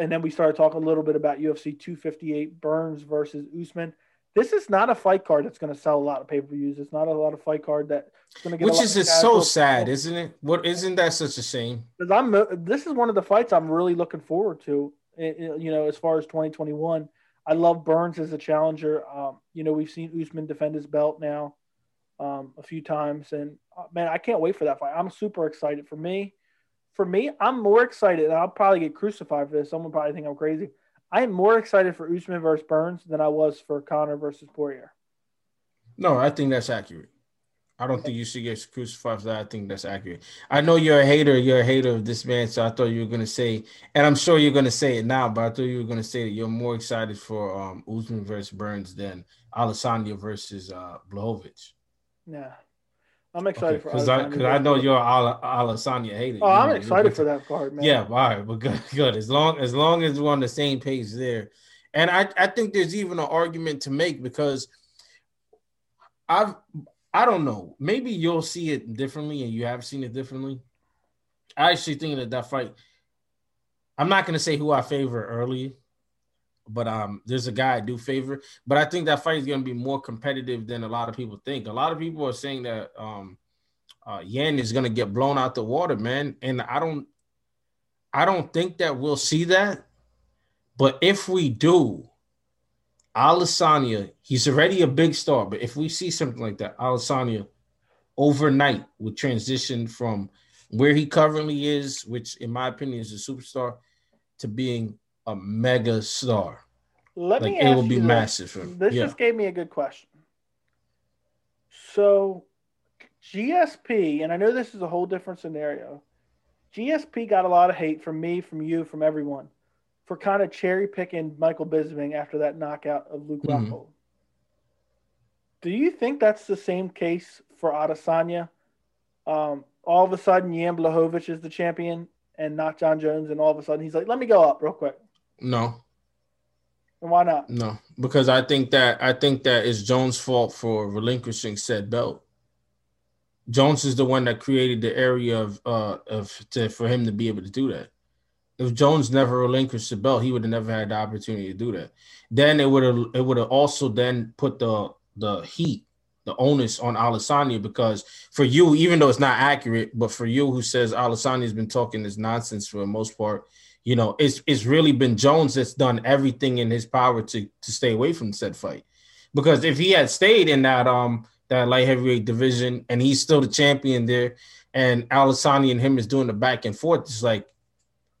and then we started talking a little bit about U F C two fifty-eight Burns versus Usman. This is not a fight card that's going to sell a lot of pay-per-views. It's not a lot of fight card that's going to get. Which a lot is of it's so sad, isn't it? What isn't that such a shame? Because I'm this is one of the fights I'm really looking forward to. You know, as far as twenty twenty-one, I love Burns as a challenger. Um, you know, we've seen Usman defend his belt now. Um, a few times, and uh, man, I can't wait for that fight. I'm super excited. For me, for me, I'm more excited. And I'll probably get crucified for this. Someone probably think I'm crazy. I am more excited for Usman versus Burns than I was for Conor versus Poirier. No, I think that's accurate. I don't okay. think you should get crucified for that. I think that's accurate. I know you're a hater. You're a hater of this man. So I thought you were gonna say, and I'm sure you're gonna say it now. But I thought you were gonna say that you're more excited for um, Usman versus Burns than Adesanya versus uh, Błachowicz. Nah, I'm excited okay, for because I, I know you're Adesanya hated. Oh, I'm know, excited for that part, man. Yeah, all right, but good, good. As long as long as we're on the same page there, And I, I think there's even an argument to make, because I've, I don't know, maybe you'll see it differently, and you have seen it differently. I actually think that that fight, I'm not going to say who I favor early, but um, there's a guy I do favor. But I think that fight is going to be more competitive than a lot of people think. A lot of people are saying that um, uh, Yan is going to get blown out the water, man. And I don't, I don't think that we'll see that. But if we do, Adesanya, he's already a big star. But if we see something like that, Adesanya overnight would transition from where he currently is, which in my opinion is a superstar, to being a mega star. Let like, me ask it will be you massive. For him. This yeah. just gave me a good question. So G S P, and I know this is a whole different scenario. G S P got a lot of hate from me, from you, from everyone, for kind of cherry picking Michael Bisping after that knockout of Luke mm-hmm. Rockhold. Do you think that's the same case for Adesanya? Um, all of a sudden, Yan Blachowicz is the champion and not John Jones, and all of a sudden he's like, let me go up real quick. No. And why not? No, because I think that I think that it's Jones' fault for relinquishing said belt. Jones is the one that created the area of uh of to, for him to be able to do that. If Jones never relinquished the belt, he would have never had the opportunity to do that. Then it would have it would have also then put the the heat, the onus on Adesanya, because for you, even though it's not accurate, but for you who says Adesanya's been talking this nonsense for the most part, you know, it's it's really been Jones that's done everything in his power to to stay away from said fight. Because if he had stayed in that um that light heavyweight division and he's still the champion there, and Adesanya and him is doing the back and forth, it's like,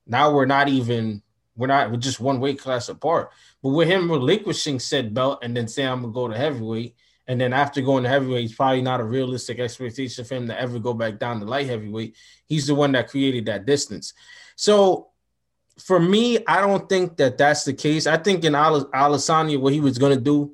now we're not even we're not we're just one weight class apart. But with him relinquishing said belt and then saying I'm gonna go to heavyweight, and then after going to heavyweight, it's probably not a realistic expectation for him to ever go back down to light heavyweight. He's the one that created that distance. So for me, I don't think that that's the case. I think in Adesanya, what he was gonna do,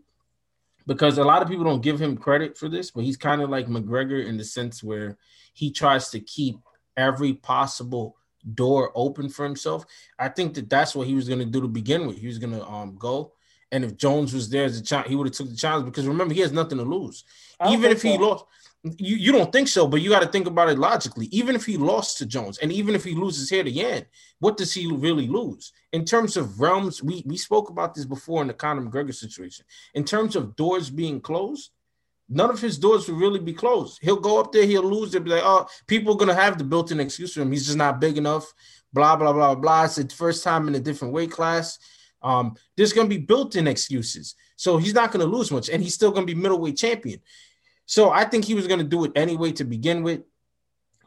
because a lot of people don't give him credit for this, but he's kind of like McGregor in the sense where he tries to keep every possible door open for himself. I think that that's what he was going to do to begin with. He was going to um go, and if Jones was there as a child, he would have took the challenge, because remember, he has nothing to lose. Even if he so. lost, you, you don't think so, but you got to think about it logically. Even if he lost to Jones, and even if he loses here to Yan, what does he really lose? In terms of realms, we, we spoke about this before in the Conor McGregor situation. In terms of doors being closed, none of his doors will really be closed. He'll go up there, he'll lose. They'll be like, oh, people are going to have the built-in excuse for him. He's just not big enough, blah, blah, blah, blah. It's the first time in a different weight class. Um, there's going to be built-in excuses. So he's not going to lose much, and he's still going to be middleweight champion. So I think he was going to do it anyway to begin with.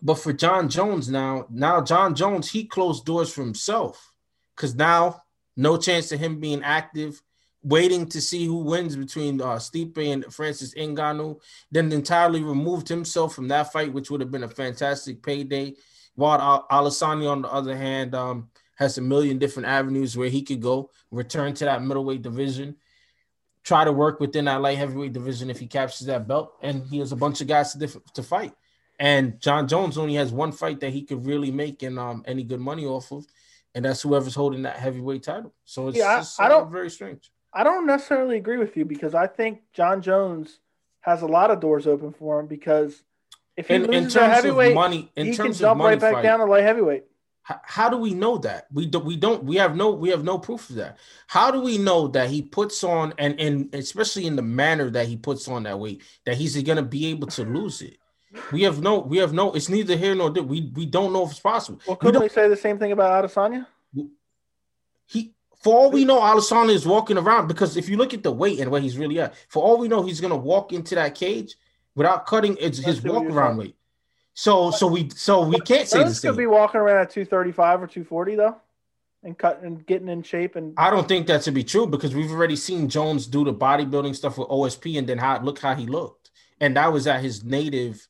But for John Jones now, now John Jones, he closed doors for himself, because now no chance of him being active, waiting to see who wins between uh, Stipe and Francis Ngannou, then entirely removed himself from that fight, which would have been a fantastic payday. While Adesanya, on the other hand, um, has a million different avenues where he could go, return to that middleweight division, try to work within that light heavyweight division if he captures that belt, and he has a bunch of guys to, diff- to fight. And John Jones only has one fight that he could really make and um, any good money off of, and that's whoever's holding that heavyweight title. So it's, yeah, it's I, I don't, very strange. I don't necessarily agree with you, because I think John Jones has a lot of doors open for him, because if he in, loses in terms heavyweight, of money, in he terms can jump right back fight, down to light heavyweight. How, how do we know that? We do, we don't we have no we have no proof of that. How do we know that he puts on and and especially in the manner that he puts on that weight, that he's going to be able to lose it? We have no we have no. It's neither here nor there. We we don't know if it's possible. Well, could we they say the same thing about Adesanya? He. For all we know, Adesanya is walking around, because if you look at the weight and where he's really at, for all we know, he's going to walk into that cage without cutting his, his walk around weight. So, so we, so we can't say this. He could be walking around at two thirty-five or two forty though, and cutting and getting in shape. And I don't think that to be true, because we've already seen Jones do the bodybuilding stuff with O S P, and then how look how he looked, and that was at his native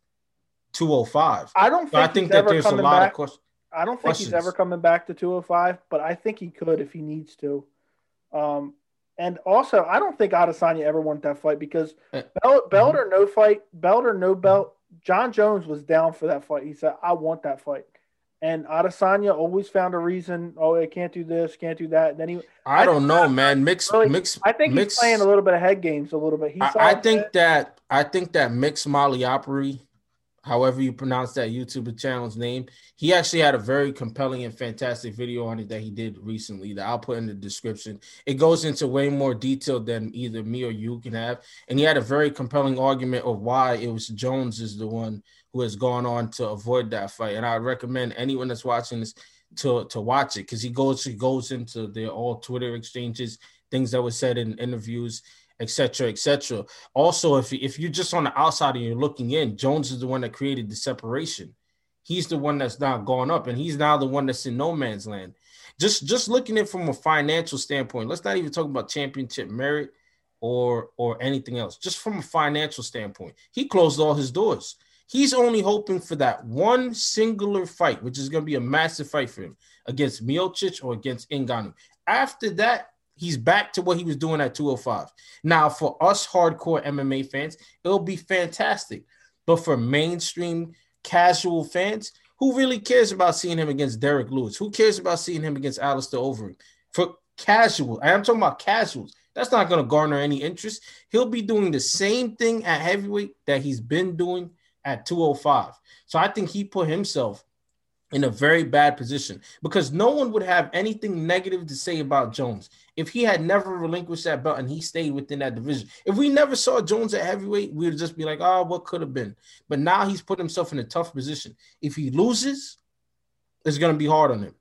two oh five. I don't. Think so I think that there's a lot back. of questions. I don't think Questions. he's ever coming back to two oh five, but I think he could if he needs to. Um, and also, I don't think Adesanya ever won that fight, because uh, belt, belt or no fight, belt or no belt, John Jones was down for that fight. He said, I want that fight. And Adesanya always found a reason. Oh, I can't do this, can't do that. And then he, I, I don't know, man. Mixed, really, mixed. I think mixed, he's playing a little bit of head games, a little bit. He I, I think that. that I think that mixed Mollyopoly, however you pronounce that YouTube channel's name, he actually had a very compelling and fantastic video on it that he did recently that I'll put in the description. It goes into way more detail than either me or you can have. And he had a very compelling argument of why it was Jones is the one who has gone on to avoid that fight. And I recommend anyone that's watching this to, to watch it because he goes, he goes into their all Twitter exchanges, things that were said in interviews, et cetera, et cetera. Also, if, if you're just on the outside and you're looking in, Jones is the one that created the separation. He's the one that's now gone up, and he's now the one that's in no man's land. Just just looking at it from a financial standpoint, let's not even talk about championship merit or or anything else. Just from a financial standpoint, he closed all his doors. He's only hoping for that one singular fight, which is going to be a massive fight for him, against Miocic or against Ngannou. After that, he's back to what he was doing at two oh five. Now, for us hardcore M M A fans, it'll be fantastic. But for mainstream casual fans, who really cares about seeing him against Derek Lewis? Who cares about seeing him against Alistair Overeem? For casual, I am talking about casuals. That's not going to garner any interest. He'll be doing the same thing at heavyweight that he's been doing at two oh five. So I think he put himself in a very bad position because no one would have anything negative to say about Jones if he had never relinquished that belt and he stayed within that division. If we never saw Jones at heavyweight, we would just be like, oh, what could have been? But now he's put himself in a tough position. If he loses, it's going to be hard on him.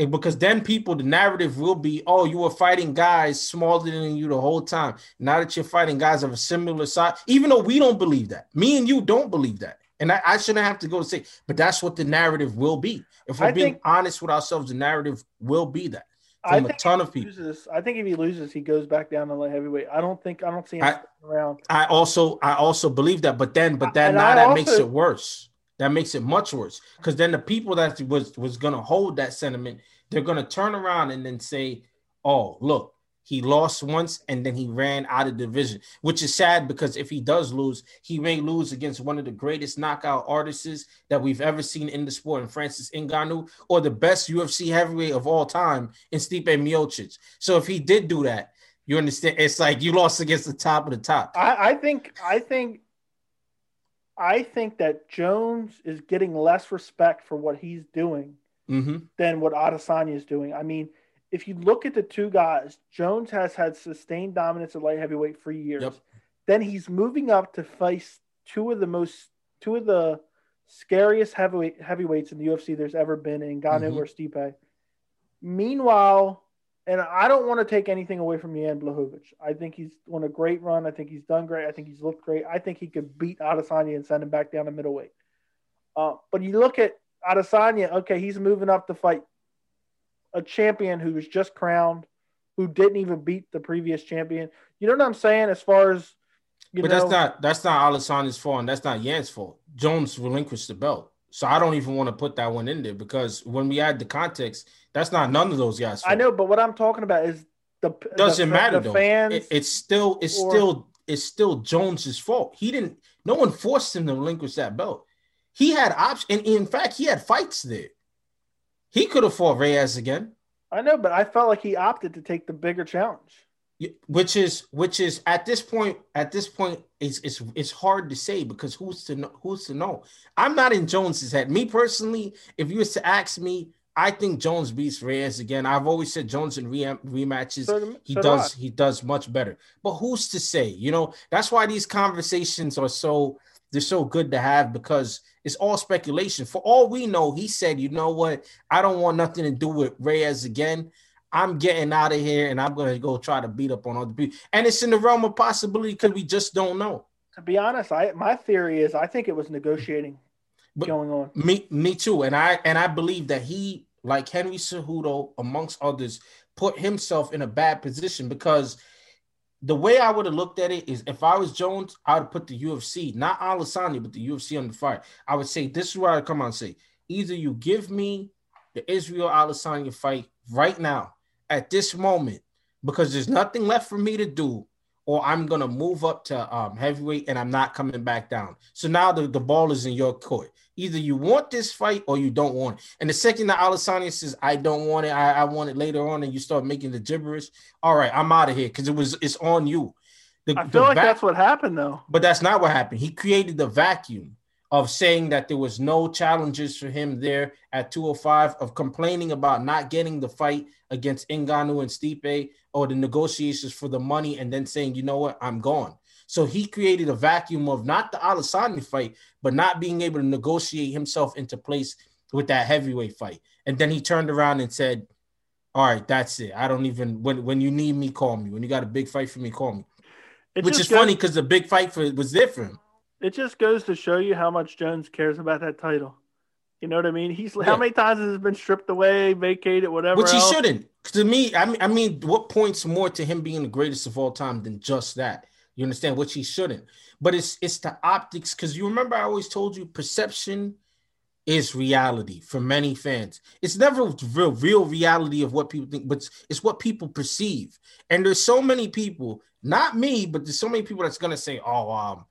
And because then people, the narrative will be, oh, you were fighting guys smaller than you the whole time. Now that you're fighting guys of a similar size, even though we don't believe that. Me and you don't believe that. And I, I shouldn't have to go say, but that's what the narrative will be. If we're I being think, honest with ourselves, the narrative will be that. From I a ton of people. Loses, I think if he loses, he goes back down to light heavyweight. I don't think I don't see him I, around. I also I also believe that, but then but then now I that also, makes it worse. That makes it much worse. Because then the people that was was gonna hold that sentiment, they're gonna turn around and then say, oh, look, he lost once and then he ran out of division, which is sad because if he does lose, he may lose against one of the greatest knockout artists that we've ever seen in the sport in Francis Ngannou or the best U F C heavyweight of all time in Stipe Miocic. So if he did do that, you understand, it's like you lost against the top of the top. I, I think I think I think that Jones is getting less respect for what he's doing mm-hmm. than what Adesanya is doing. I mean, if you look at the two guys, Jones has had sustained dominance at light heavyweight for years. Yep. Then he's moving up to face two of the most, two of the scariest heavyweight heavyweights in the U F C there's ever been in Ngannou mm-hmm. or Stipe. Meanwhile, and I don't want to take anything away from Jan Blachowicz. I think he's on a great run. I think he's done great. I think he's looked great. I think he could beat Adesanya and send him back down to middleweight. Uh, but you look at Adesanya, okay, he's moving up to fight a champion who was just crowned, who didn't even beat the previous champion. You know what I'm saying? As far as you but know, that's not that's not Adesanya's fault, and that's not Yan's fault. Jones relinquished the belt, so I don't even want to put that one in there because when we add the context, that's not none of those guys. Fault. I know, but what I'm talking about is the doesn't the, matter the though. Fans it, it's still it's or, still it's still Jones's fault. He didn't. No one forced him to relinquish that belt. He had options, and in fact, he had fights there. He could have fought Reyes again. I know, but I felt like he opted to take the bigger challenge. Which is, which is at this point, at this point, it's it's it's hard to say because who's to know, who's to know? I'm not in Jones's head. Me personally, if you was to ask me, I think Jones beats Reyes again. I've always said Jones in re- rematches, so, he so does not. he does much better. But who's to say? You know, that's why these conversations are so. They're so good to have because it's all speculation. For all we know, he said, you know what? I don't want nothing to do with Reyes again. I'm getting out of here, and I'm going to go try to beat up on other people. And it's in the realm of possibility because we just don't know. To be honest, I my theory is I think it was negotiating but going on. Me me too. And I and I believe that he, like Henry Cejudo, amongst others, put himself in a bad position because – the way I would have looked at it is if I was Jones, I would have put the U F C, not Adesanya, but the U F C on the fire. I would say, this is where I would come out and say, either you give me the Israel Adesanya fight right now at this moment because there's nothing left for me to do, or I'm going to move up to um, heavyweight and I'm not coming back down. So now the, the ball is in your court. Either you want this fight or you don't want it. And the second that Adesanya says, I don't want it, I, I want it later on, and you start making the gibberish, all right, I'm out of here because it was it's on you. The, I feel like vac- that's what happened, though. But that's not what happened. He created the vacuum of saying that there was no challenges for him there at two oh five, of complaining about not getting the fight against Ngannou and Stipe or the negotiations for the money, and then saying, you know what, I'm gone. So he created a vacuum of not the Adesanya fight, but not being able to negotiate himself into place with that heavyweight fight. And then he turned around and said, all right, that's it. I don't even, when, when you need me, call me. When you got a big fight for me, call me. It Which is goes, funny because the big fight for was there for him. It just goes to show you how much Jones cares about that title. You know what I mean? He's yeah. How many times has it been stripped away, vacated, whatever? Which he else? shouldn't. To me, I mean, I mean, what points more to him being the greatest of all time than just that? You understand? Which he shouldn't. But it's it's the optics, because you remember I always told you perception is reality for many fans. It's never real, real reality of what people think, but it's, it's what people perceive. And there's so many people, not me, but there's so many people that's going to say, oh, um,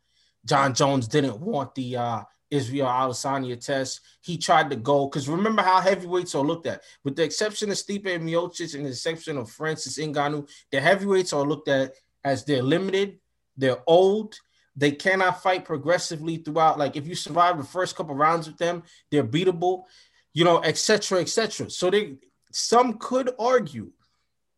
John Jones didn't want the uh, Israel Adesanya test. He tried to go, because remember how heavyweights are looked at. With the exception of Stipe and Miocic and the exception of Francis Ngannou, the heavyweights are looked at as they're limited, they're old, they cannot fight progressively throughout. Like, if you survive the first couple rounds with them, they're beatable, you know, et cetera, et cetera. So they, some could argue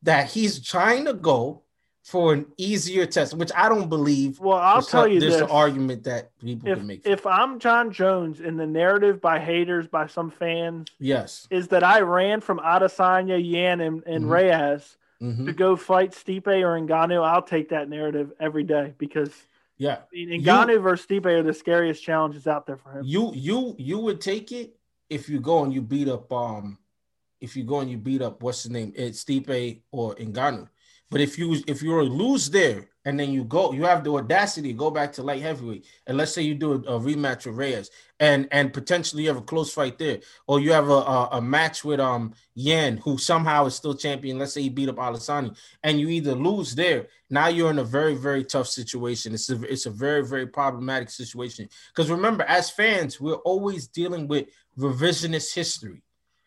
that he's trying to go for an easier test, which I don't believe. Well, I'll tell not, you there's this. There's an argument that people if, can make. If I'm John Jones, and the narrative by haters, by some fans, yes, is that I ran from Adesanya, Yan, and, and mm-hmm. Reyes mm-hmm. to go fight Stipe or Ngannou, I'll take that narrative every day, because – yeah, I mean, Ngannou you, versus Stipe are the scariest challenges out there for him. You, you, you would take it if you go and you beat up, um, if you go and you beat up what's the name, it's Stipe or Ngannou. But if you if you lose there and then you go, you have the audacity to go back to light heavyweight, and let's say you do a, a rematch with Reyes, and and potentially you have a close fight there, or you have a a, a match with um Yan, who somehow is still champion. Let's say you beat up Adesanya, and you either lose there. Now you're in a very very tough situation. It's a, it's a very very problematic situation, because remember, as fans, we're always dealing with revisionist history.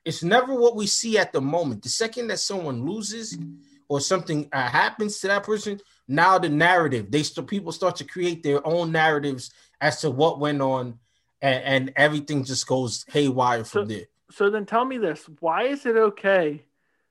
It's never what we see at the moment. The second that someone loses, or something uh, happens to that person, now the narrative, they st- people start to create their own narratives as to what went on, and, and everything just goes haywire from so, there. So then tell me this, why is it okay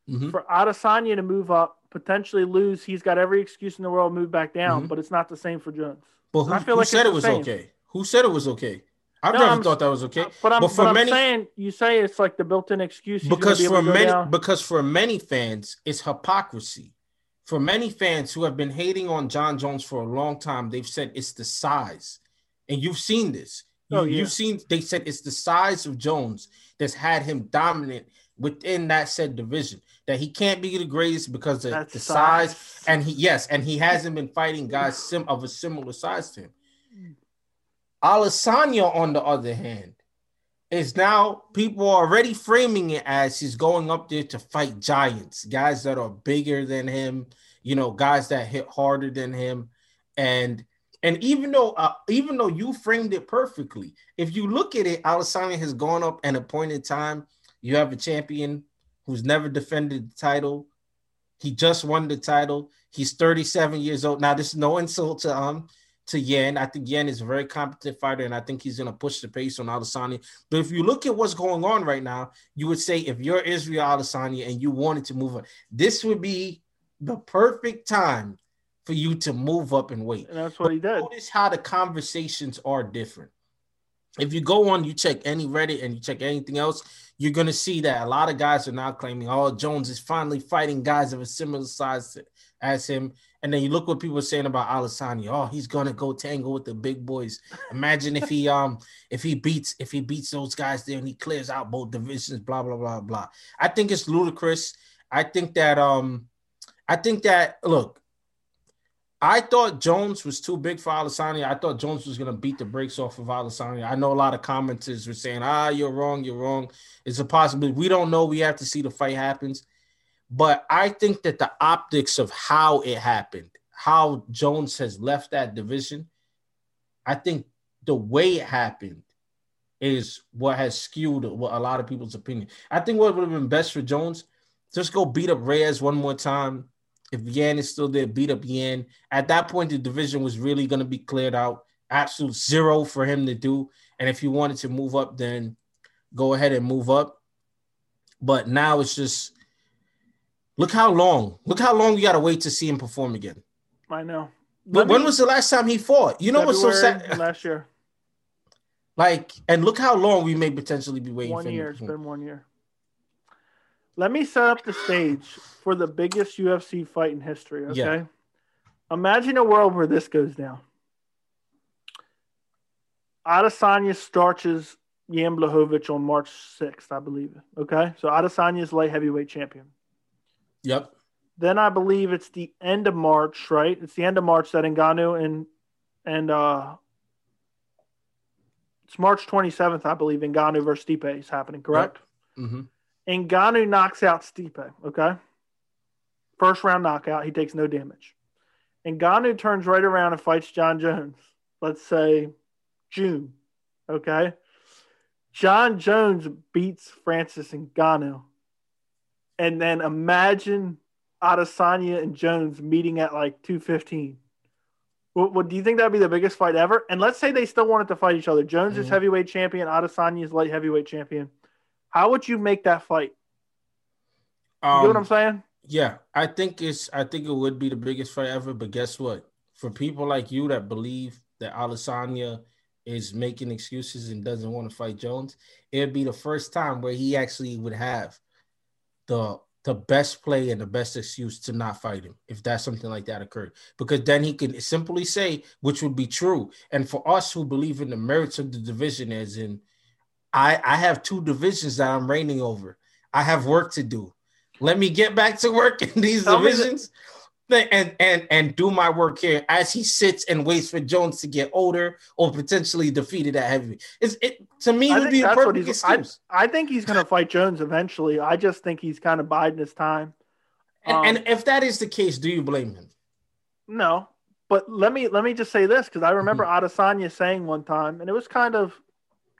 mm-hmm. for Adesanya to move up, potentially lose, he's got every excuse in the world to move back down, mm-hmm. but it's not the same for Jones? But who, I feel who like said it was same. okay? Who said it was okay? I no, never I'm, thought that was okay. But I'm, but for but I'm many, saying, you say it's like the built-in excuse. Because be for many, because for many fans, it's hypocrisy. For many fans who have been hating on John Jones for a long time, they've said it's the size. And you've seen this. You, oh, yeah. You've seen, they said it's the size of Jones that's had him dominant within that said division, that he can't be the greatest because of that's the size. size. And he, yes, and he hasn't been fighting guys sim, of a similar size to him. Adesanya, on the other hand, is now people are already framing it as he's going up there to fight giants, guys that are bigger than him, you know, guys that hit harder than him. And and even though uh, even though you framed it perfectly, if you look at it, Adesanya has gone up an appointed time. You have a champion who's never defended the title. He just won the title. He's thirty-seven years old. Now, this is no insult to um. to Yan. I think Yan is a very competent fighter, and I think he's going to push the pace on Adesanya. But if you look at what's going on right now, you would say if you're Israel Adesanya and you wanted to move up, this would be the perfect time for you to move up and wait. And that's what but he did. Notice how the conversations are different. If you go on, you check any Reddit and you check anything else, you're going to see that a lot of guys are now claiming, oh, Jones is finally fighting guys of a similar size to, as him. And then you look what people are saying about Adesanya. Oh, he's gonna go tangle with the big boys. Imagine if he um if he beats if he beats those guys there and he clears out both divisions. Blah blah blah blah. I think it's ludicrous. I think that um I think that look, I thought Jones was too big for Adesanya. I thought Jones was gonna beat the brakes off of Adesanya. I know a lot of commenters were saying, ah, you're wrong, you're wrong. It's a possibility. We don't know. We have to see the fight happens. But I think that the optics of how it happened, how Jones has left that division, I think the way it happened is what has skewed what a lot of people's opinion. I think what would have been best for Jones, just go beat up Reyes one more time. If Yan is still there, beat up Yan. At that point, the division was really going to be cleared out. Absolute zero for him to do. And if you wanted to move up, then go ahead and move up. But now it's just, look how long. Look how long you got to wait to see him perform again. I know. But when was the last time he fought? You know what's so sad? Last year. Like, and look how long we may potentially be waiting for him. One year. It's been one year. Let me set up the stage for the biggest U F C fight in history, okay? Yeah. Imagine a world where this goes down. Adesanya starches Yan Błachowicz on March sixth, I believe. Okay? So Adesanya's light heavyweight champion. Yep. Then I believe it's the end of March, right? It's the end of March that Ngannou and and uh, it's March twenty-seventh, I believe, Ngannou versus Stipe is happening, correct? Yep. Mm-hmm. Ngannou knocks out Stipe, okay? First round knockout. He takes no damage. Ngannou turns right around and fights John Jones. Let's say June, okay? John Jones beats Francis Ngannou. And then imagine Adesanya and Jones meeting at like two fifteen. What, what do you think that would be the biggest fight ever? And let's say they still wanted to fight each other. Jones mm-hmm. is heavyweight champion. Adesanya is light heavyweight champion. How would you make that fight? You um, know what I'm saying? Yeah, I think it's. I think it would be the biggest fight ever. But guess what? For people like you that believe that Adesanya is making excuses and doesn't want to fight Jones, it'd be the first time where he actually would have the the best play and the best excuse to not fight him if that's something like that occurred. Because then he could simply say, which would be true. And for us who believe in the merits of the division, as in, I, I have two divisions that I'm reigning over. I have work to do. Let me get back to work in these Tell divisions and, and, and do my work here as he sits and waits for Jones to get older or potentially defeated at heavyweight. It's, it, to me, it would be a perfect excuse. I, I think he's going to fight Jones eventually. I just think he's kind of biding his time. Um, and, and if that is the case, do you blame him? No. But let me let me just say this, because I remember mm-hmm. Adesanya saying one time, and it was kind of –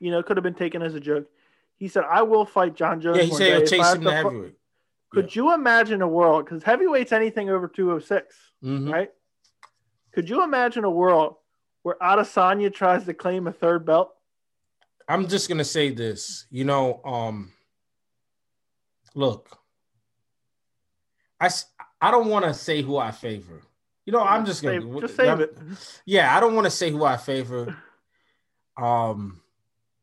you know, could have been taken as a joke. He said, I will fight John Jones. Yeah, he said he'll chase him to heavyweight. Could yeah. you imagine a world, because heavyweight's anything over two oh six, mm-hmm. right? Could you imagine a world where Adesanya tries to claim a third belt? I'm just going to say this. You know, um, look, I, I don't want to say who I favor. You know, yeah, I'm just going to. Just save I'm, it. Yeah, I don't want to say who I favor. Um.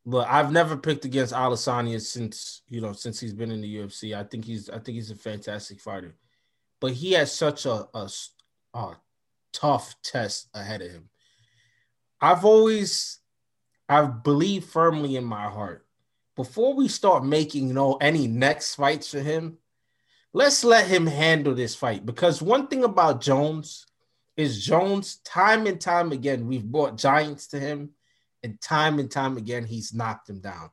Look, I've never picked against Adesanya since, you know, since he's been in the U F C. I think he's, I think he's a fantastic fighter, but he has such a, a, a tough test ahead of him. I've always, I believe firmly in my heart, before we start making, you know, any next fights for him, let's let him handle this fight. Because one thing about Jones is Jones, time and time again, we've brought giants to him. And time and time again, he's knocked him down.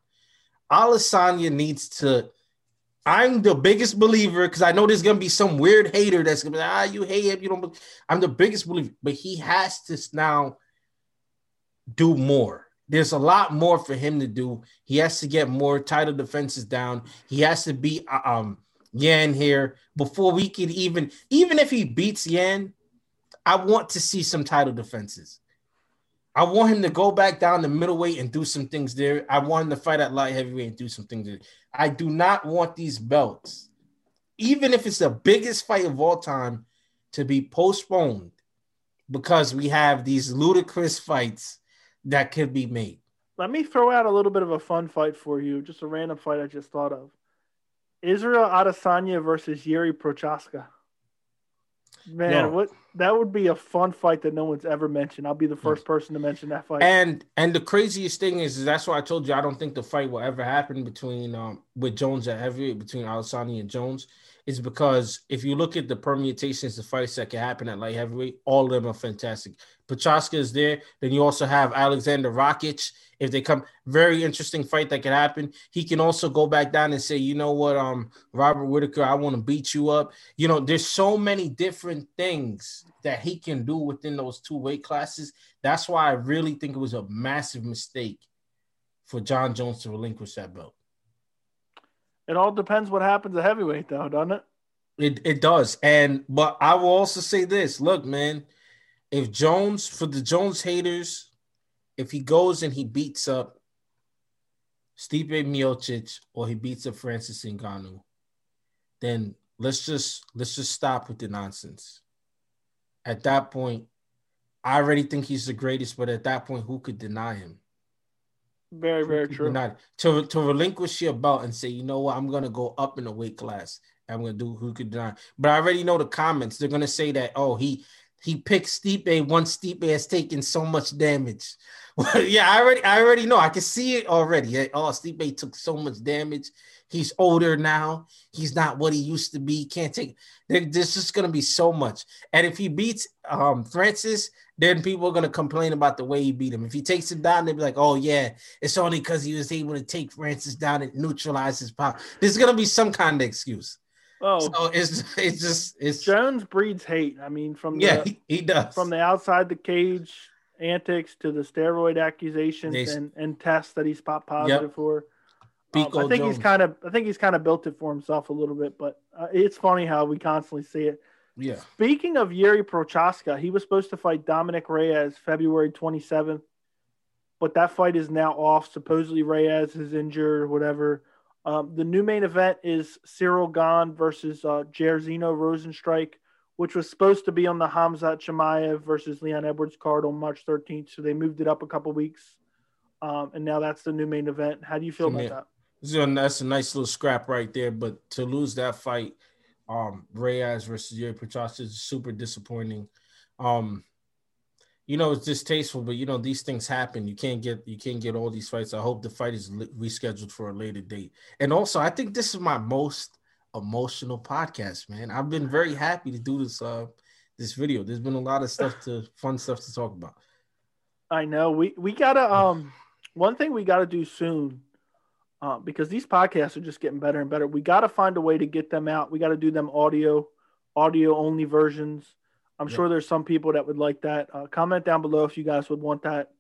Adesanya needs to – I'm the biggest believer, because I know there's going to be some weird hater that's going to be like, ah, you hate him. You don't – I'm the biggest believer. But he has to now do more. There's a lot more for him to do. He has to get more title defenses down. He has to beat um, Yan here before we could even – even if he beats Yan, I want to see some title defenses. I want him to go back down to middleweight and do some things there. I want him to fight at light heavyweight and do some things there. I do not want these belts, even if it's the biggest fight of all time, to be postponed because we have these ludicrous fights that could be made. Let me throw out a little bit of a fun fight for you, just a random fight I just thought of. Israel Adesanya versus Jiří Procházka. Man, no. what that would be a fun fight that no one's ever mentioned. I'll be the first person to mention that fight. And and the craziest thing is, is that's why I told you I don't think the fight will ever happen between um with Jones at heavyweight, between Adesanya and Jones. is because if you look at the permutations of fights that can happen at light heavyweight, all of them are fantastic. Procházka is there. Then you also have Alexander Rakic. If they come, very interesting fight that could happen. He can also go back down and say, you know what, um, Robert Whittaker, I want to beat you up. You know, there's so many different things that he can do within those two weight classes. That's why I really think it was a massive mistake for John Jones to relinquish that belt. It all depends what happens at heavyweight, though, doesn't it? It it does. And but I will also say this. Look, man, if Jones, for the Jones haters, if he goes and he beats up Stipe Miocic or he beats up Francis Ngannou, then let's just let's just stop with the nonsense. At that point, I already think he's the greatest, but at that point, who could deny him? Very, very true. Not, to to relinquish your belt and say, you know what, I'm going to go up in the weight class. I'm going to do who could deny. But I already know the comments. They're going to say that, oh, he he picked Stipe once Stipe has taken so much damage. Well, yeah, I already I already know. I can see it already. Oh, Stipe took so much damage. He's older now. He's not what he used to be. He can't take it. There's just going to be so much. And if he beats um, Francis, then people are going to complain about the way he beat him. If he takes him down, they'll be like, oh, yeah, it's only because he was able to take Francis down and neutralize his power. There's going to be some kind of excuse. Oh, so it's it's just it's Jones breeds hate. I mean, from yeah, the, he, he does from the outside the cage antics to the steroid accusations they, and, and tests that he's popped positive yep. for. Um, I think Jones. he's kind of I think he's kind of built it for himself a little bit, but uh, it's funny how we constantly see it. Yeah. Speaking of Jiří Procházka, he was supposed to fight Dominick Reyes February twenty-seventh, but that fight is now off. Supposedly Reyes is injured or whatever. Um, the new main event is Ciryl Gane versus uh, Jairzinho Rozenstruik, which was supposed to be on the Khamzat Chimaev versus Leon Edwards card on March thirteenth, so they moved it up a couple weeks, um, and now that's the new main event. How do you feel Chimaev. about that? That's a nice little scrap right there, but to lose that fight, Um, Reyes versus Jiří Procházka is super disappointing. Um, you know, it's distasteful, but you know, these things happen. You can't get, you can't get all these fights. I hope the fight is rescheduled for a later date. And also, I think this is my most emotional podcast, man. I've been very happy to do this, uh, this video. There's been a lot of stuff to fun stuff to talk about. I know we, we gotta, um, one thing we gotta do soon. Uh, because these podcasts are just getting better and better. We got to find a way to get them out. We got to do them audio, audio only versions. I'm yeah. sure there's some people that would like that. Uh, comment down below if you guys would want that.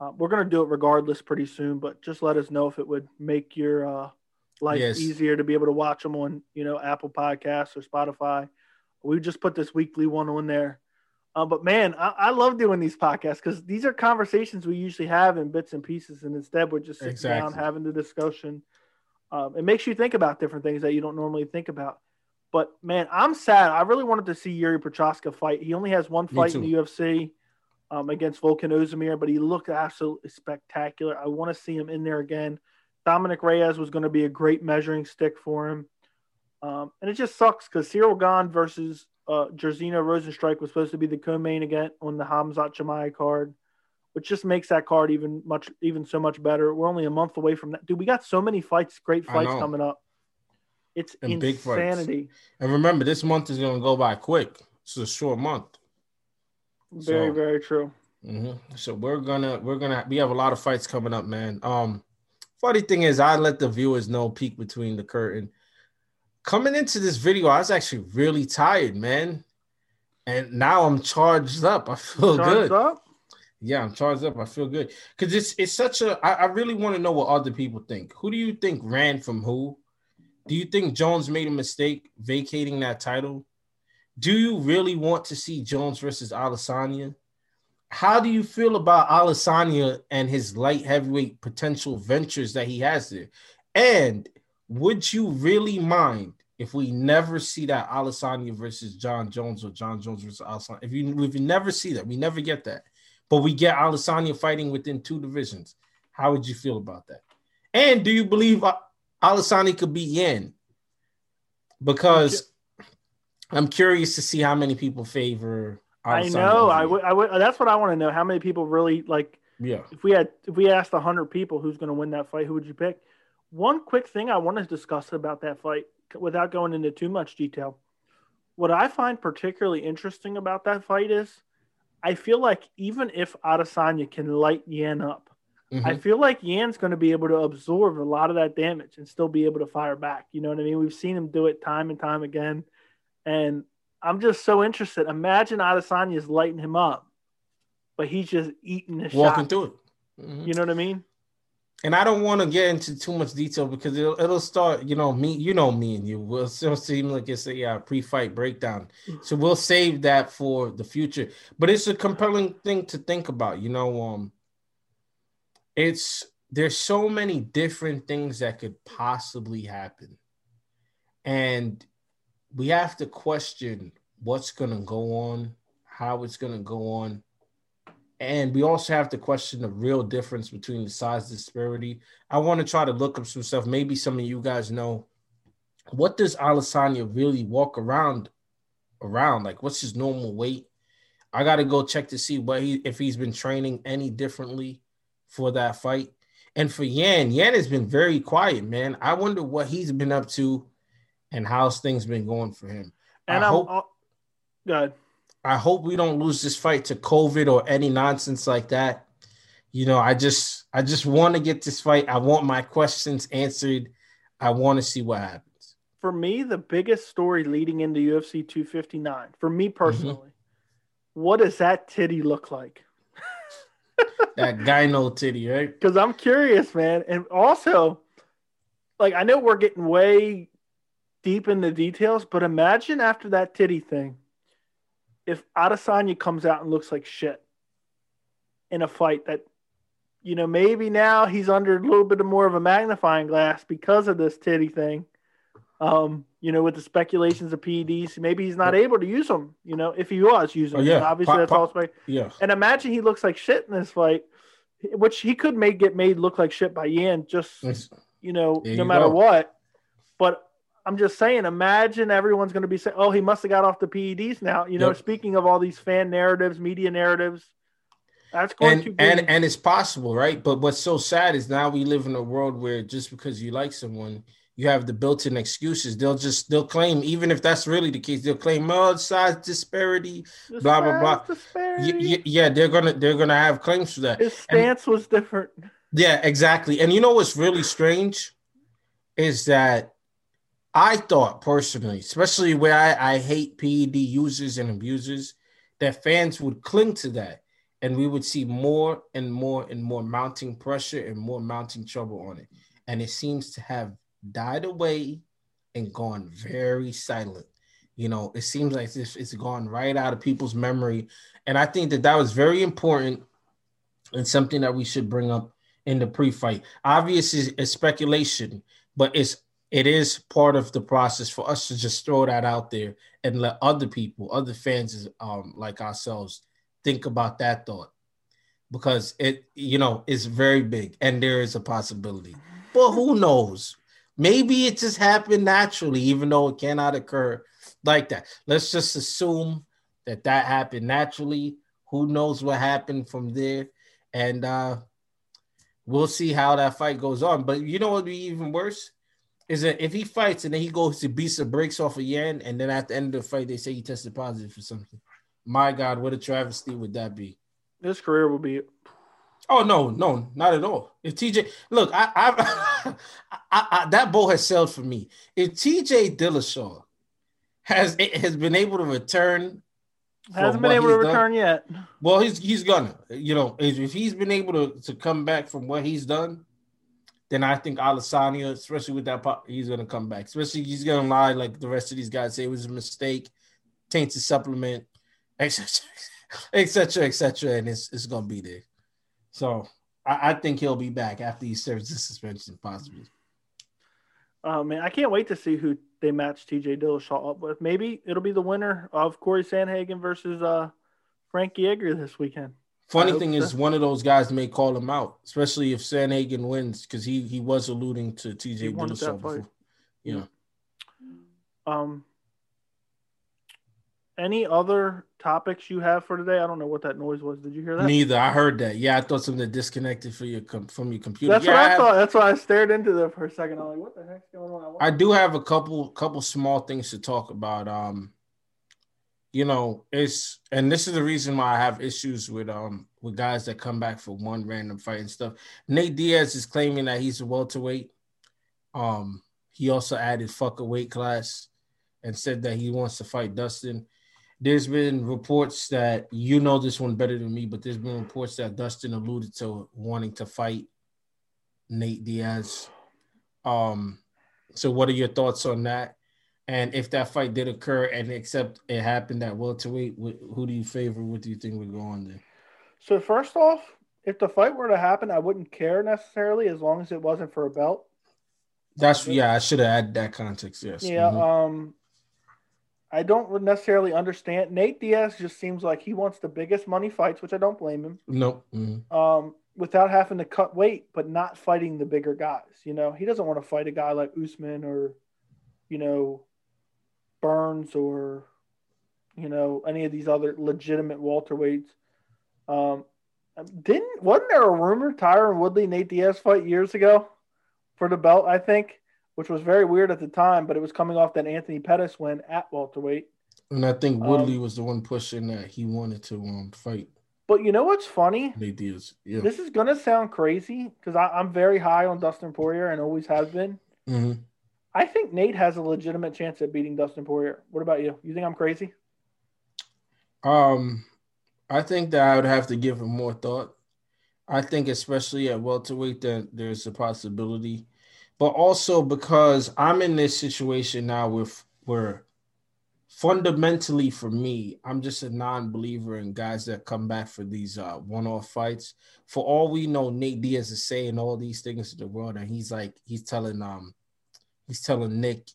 Uh, we're going to do it regardless pretty soon, but just let us know if it would make your uh, life yes. easier to be able to watch them on, you know, Apple Podcasts or Spotify. We just put this weekly one on there. Uh, but man, I, I love doing these podcasts because these are conversations we usually have in bits and pieces. And instead we're just sitting exactly. down, having the discussion. Um, it makes you think about different things that you don't normally think about, but man, I'm sad. I really wanted to see Jiří Procházka fight. He only has one fight in the U F C um, against Volkan Ozdemir, but he looked absolutely spectacular. I want to see him in there again. Dominick Reyes was going to be a great measuring stick for him. Um, and it just sucks because Ciryl Gane versus Uh, Jairzinho Rozenstruik was supposed to be the co-main event on the Khamzat Chimaev card, which just makes that card even much, even so much better. We're only a month away from that, dude. We got so many fights, great fights coming up. It's and insanity. And remember, this month is going to go by quick. It's a short month. Very, so, very true. Mm-hmm. So we're gonna, we're gonna, we have a lot of fights coming up, man. Um, funny thing is, I let the viewers know peek between the curtain. Coming into this video, I was actually really tired, man. And now I'm charged up. I feel charged good. Up? Yeah, I'm charged up. I feel good. Because it's it's such a... I, I really want to know what other people think. Who do you think ran from who? Do you think Jones made a mistake vacating that title? Do you really want to see Jones versus Adesanya? How do you feel about Adesanya and his light heavyweight potential ventures that he has there? And would you really mind if we never see that Adesanya versus John Jones or John Jones versus Adesanya? If you if you never see that, we never get that, but we get Adesanya fighting within two divisions. How would you feel about that? And do you believe Adesanya could beat Yan? Because I'm curious to see how many people favor Adesanya. I know. I would. I would. That's what I want to know. How many people really like? Yeah. If we had, if we asked a hundred people who's going to win that fight, who would you pick? One quick thing I want to discuss about that fight without going into too much detail. What I find particularly interesting about that fight is I feel like even if Adesanya can light Yan up, mm-hmm. I feel like Yan's going to be able to absorb a lot of that damage and still be able to fire back. You know what I mean? We've seen him do it time and time again. And I'm just so interested. Imagine Adesanya's lighting him up, but he's just eating the shot. Walking through it. Mm-hmm. You know what I mean? And I don't want to get into too much detail because it'll, it'll start, you know, me, you know, me and you will still seem like it's a yeah, pre-fight breakdown. So we'll save that for the future, but it's a compelling thing to think about. You know, um, it's, there's so many different things that could possibly happen. And we have to question what's going to go on, how it's going to go on. And we also have to question the real difference between the size disparity. I want to try to look up some stuff. Maybe some of you guys know. What does Adesanya really walk around? around? Like, what's his normal weight? I got to go check to see what he, if he's been training any differently for that fight. And for Yan, Yan has been very quiet, man. I wonder what he's been up to and how's things been going for him. And I I'm, hope... I'll... Go ahead. I hope we don't lose this fight to COVID or any nonsense like that. You know, I just I just want to get this fight. I want my questions answered. I want to see what happens. For me, the biggest story leading into U F C two fifty-nine, for me personally, mm-hmm. what does that titty look like? That gyno titty, right? Because I'm curious, man. And also, like, I know we're getting way deep in the details, but imagine after that titty thing, if Adesanya comes out and looks like shit in a fight that, you know, maybe now he's under a little bit more of a magnifying glass because of this titty thing, um, you know, with the speculations of P E Ds, maybe he's not yeah. able to use them, you know, if he was using oh, them. Yeah. Obviously, pop, that's pop, all spec- yeah. And imagine he looks like shit in this fight, which he could make get made look like shit by Yan just, that's, you know, no you matter go. what. But I'm just saying, imagine everyone's going to be saying, oh, he must have got off the P E Ds now. You know, yep. Speaking of all these fan narratives, media narratives, that's going and, to be. And, and it's possible, right? But what's so sad is now we live in a world where just because you like someone, you have the built-in excuses. They'll just, they'll claim, even if that's really the case, they'll claim, oh, size disparity, the blah, size blah, blah, blah. Yeah, yeah, they're going to, they're going to have claims for that. His stance and, was different. Yeah, exactly. And you know what's really strange is that I thought personally, especially where I, I hate P E D users and abusers, that fans would cling to that and we would see more and more and more mounting pressure and more mounting trouble on it. And it seems to have died away and gone very silent. You know, it seems like this, it's gone right out of people's memory. And I think that that was very important and something that we should bring up in the pre-fight. Obviously, it's speculation, but it's It is part of the process for us to just throw that out there and let other people, other fans um, like ourselves, think about that thought, because it, you know, is very big and there is a possibility. But who knows? Maybe it just happened naturally, even though it cannot occur like that. Let's just assume that that happened naturally. Who knows what happened from there? And uh, we'll see how that fight goes on. But you know what would be even worse? Is that if he fights and then he goes to beats the brakes off of Yan, and then at the end of the fight, they say he tested positive for something. My God, what a travesty would that be? His career will be. Oh, no, no, not at all. If T J, look, I, I, I, I that boat has sailed for me. If T J Dillashaw has has been able to return, hasn't been able to return done, yet. Well, he's he's gonna, you know, if, if he's been able to, to come back from what he's done, then I think Adesanya, especially with that pop, he's going to come back. Especially he's going to lie like the rest of these guys say it was a mistake, tainted supplement, et cetera, et cetera, et cetera, and it's, it's going to be there. So I, I think he'll be back after he serves the suspension, possibly. Oh, man, I can't wait to see who they match T J Dillashaw up with. Maybe it'll be the winner of Corey Sandhagen versus uh, Frankie Edgar this weekend. Funny thing so. is, one of those guys may call him out, especially if Sandhagen wins, because he, he was alluding to T J Dillashaw before. You know. Um. Any other topics you have for today? I don't know what that noise was. Did you hear that? Neither. I heard that. Yeah, I thought something disconnected for your com- from your computer. That's yeah, what I, I thought. Have... That's why I stared into there for a second. I'm like, what the heck's going on? I I do have a couple couple small things to talk about. Um, you know, it's and this is the reason why I have issues with um with guys that come back for one random fight and stuff. Nate Diaz is claiming that he's a welterweight. Um, he also added fuck a weight class and said that he wants to fight Dustin. There's been reports that, you know this one better than me, but there's been reports that Dustin alluded to wanting to fight Nate Diaz. Um, so what are your thoughts on that? And if that fight did occur and except it happened at welterweight, who do you favor? What do you think would go on there? So first off, if the fight were to happen, I wouldn't care necessarily as long as it wasn't for a belt. That's yeah. I should have added that context. Yes. Yeah. Mm-hmm. Um, I don't necessarily understand. Nate Diaz just seems like he wants the biggest money fights, which I don't blame him. No. Nope. Mm-hmm. Um, without having to cut weight, but not fighting the bigger guys. You know, he doesn't want to fight a guy like Usman or, you know, Burns or, you know, any of these other legitimate welterweights. Um, didn't wasn't there a rumor Tyron Woodley Nate Diaz fight years ago for the belt? I think. Which was very weird at the time, but it was coming off that Anthony Pettis win at welterweight. And I think Woodley um, was the one pushing that he wanted to um, fight. But you know what's funny? Nate Diaz. Yeah. This is going to sound crazy because I'm very high on Dustin Poirier and always have been. Mm-hmm. I think Nate has a legitimate chance at beating Dustin Poirier. What about you? You think I'm crazy? Um, I think that I would have to give him more thought. I think especially at welterweight that there's a possibility. But also because I'm in this situation now with where fundamentally for me, I'm just a non-believer in guys that come back for these uh, one-off fights. For all we know, Nate Diaz is saying all these things to the world, and he's like, he's telling um, he's telling Nick,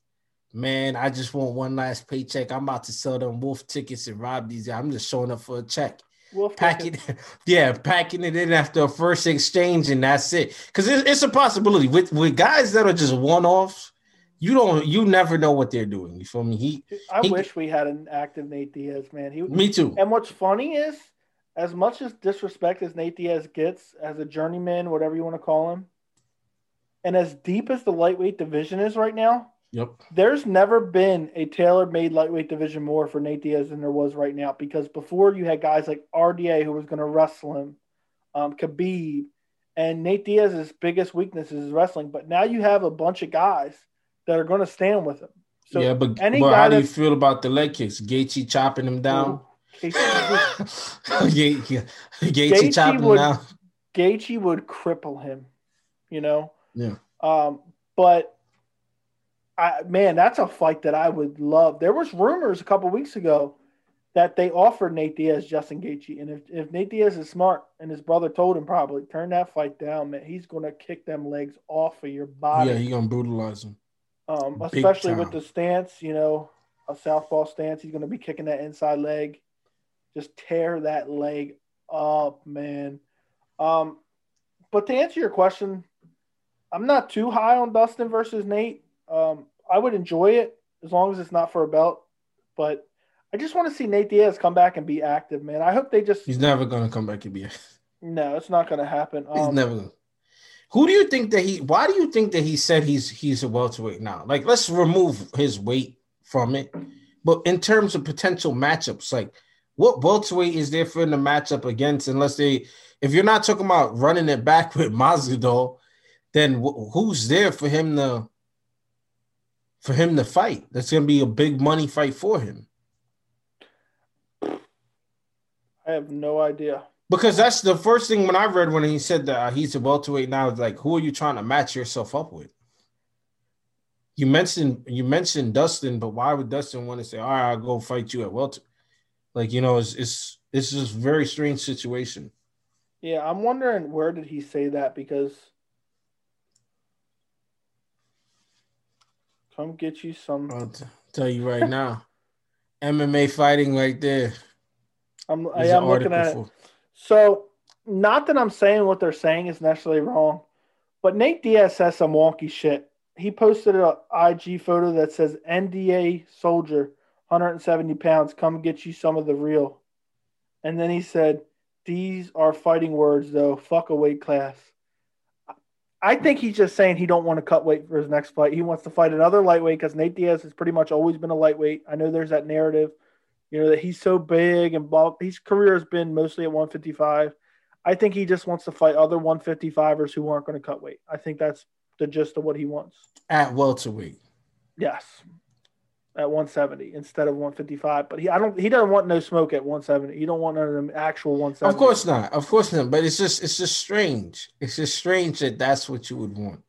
man, I just want one last paycheck. I'm about to sell them wolf tickets and rob these guys. I'm just showing up for a check. Wolf packing, yeah, packing it in after a first exchange, and that's it. Because it, it's a possibility with with guys that are just one offs. You don't, you never know what they're doing. You feel me? He, I he, wish we had an active Nate Diaz, man. He, me too. And what's funny is, as much as disrespect as Nate Diaz gets as a journeyman, whatever you want to call him, and as deep as the lightweight division is right now. Yep. There's never been a tailor-made lightweight division more for Nate Diaz than there was right now because before you had guys like R D A who was going to wrestle him, um, Khabib, and Nate Diaz's biggest weakness is wrestling. But now you have a bunch of guys that are going to stand with him. So yeah, but, any but guy how do you feel about the leg kicks? Gaethje chopping him down? Gaethje, Gaethje chopping would, him down? Gaethje would cripple him, you know? Yeah. Um, but... I, man, that's a fight that I would love. There was rumors a couple weeks ago that they offered Nate Diaz Justin Gaethje, and if, if Nate Diaz is smart, and his brother told him probably, turn that fight down, man. He's going to kick them legs off of your body. Yeah, he's going to brutalize him. Um, especially with the stance, you know, a southpaw stance. He's going to be kicking that inside leg. Just tear that leg up, man. Um, but to answer your question, I'm not too high on Dustin versus Nate. Um, I would enjoy it as long as it's not for a belt, but I just want to see Nate Diaz come back and be active, man. I hope they just – He's never going to come back and be active. No, it's not going to happen. Um, he's never going to. Who do you think that he – why do you think that he said he's he's a welterweight now? Like, let's remove his weight from it. But in terms of potential matchups, like what welterweight is there for in the matchup against unless they – if you're not talking about running it back with Masvidal, then w- who's there for him to – for him to fight? That's going to be a big money fight for him. I have no idea. Because that's the first thing when I read when he said that he's a welterweight now, it's like, who are you trying to match yourself up with? You mentioned you mentioned Dustin, but why would Dustin want to say, all right, I'll go fight you at welter? Like, you know, it's it's it's just a very strange situation. Yeah, I'm wondering where did he say that because – come get you some. I'll t- tell you right now, M M A fighting right there. I'm, I am looking at it. So, not that I'm saying what they're saying is necessarily wrong, but Nate Diaz says some wonky shit. He posted an I G photo that says N D A soldier, one hundred seventy pounds, come get you some of the real. And then he said, these are fighting words, though. Fuck a weight class. I think he's just saying he don't want to cut weight for his next fight. He wants to fight another lightweight because Nate Diaz has pretty much always been a lightweight. I know there's that narrative, you know, that he's so big and blah, his career has been mostly at one fifty-five. I think he just wants to fight other one fifty-fivers who aren't going to cut weight. I think that's the gist of what he wants. At welterweight. Yes. At one seventy instead of one fifty-five. But he I don't he doesn't want no smoke at one seventy. You don't want none of them actual one seventy. Of course not. Of course not. But it's just it's just strange. It's just strange that that's what you would want.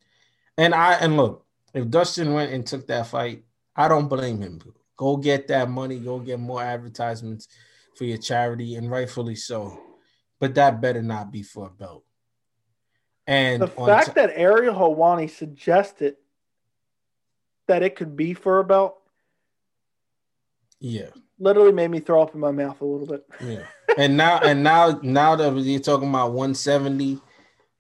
And I and look, if Dustin went and took that fight, I don't blame him. Go get that money. Go get more advertisements for your charity, and rightfully so. But that better not be for a belt. And the fact t- that Ariel Helwani suggested that it could be for a belt, yeah, literally made me throw up in my mouth a little bit. Yeah, and now and now now that you're talking about one seventy,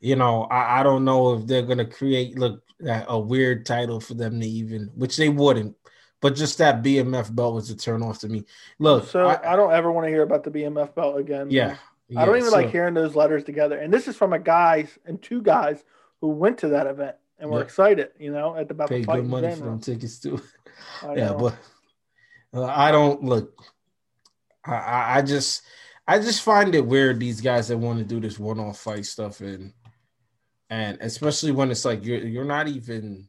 you know, I, I don't know if they're gonna create look a weird title for them to even, which they wouldn't. But just that B M F belt was a turn off to me. Look, so I, I don't ever want to hear about the B M F belt again. Yeah. Yeah, I don't even so, like hearing those letters together. And this is from a guys and two guys who went to that event and were yeah. excited, you know, at the about paid the good money for them tickets too. Yeah, know. but uh, I don't look. I, I just, I just find it weird these guys that want to do this one-off fight stuff, and and especially when it's like you're you're not even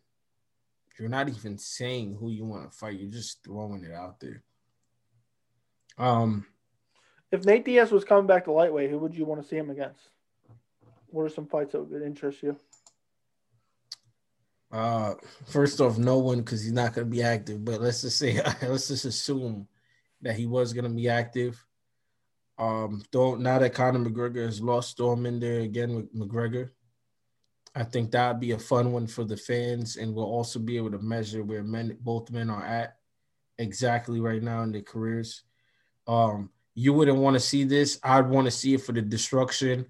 you're not even saying who you want to fight. You're just throwing it out there. Um. If Nate Diaz was coming back to lightweight, who would you want to see him against? What are some fights that would interest you? Uh, first off, no one, because he's not going to be active. But let's just say, let's just assume that he was going to be active. Um, don't now that Conor McGregor has lost, throw him in there again with McGregor. I think that would be a fun one for the fans, and we'll also be able to measure where men, both men are at exactly right now in their careers. Um. You wouldn't want to see this. I'd want to see it for the destruction.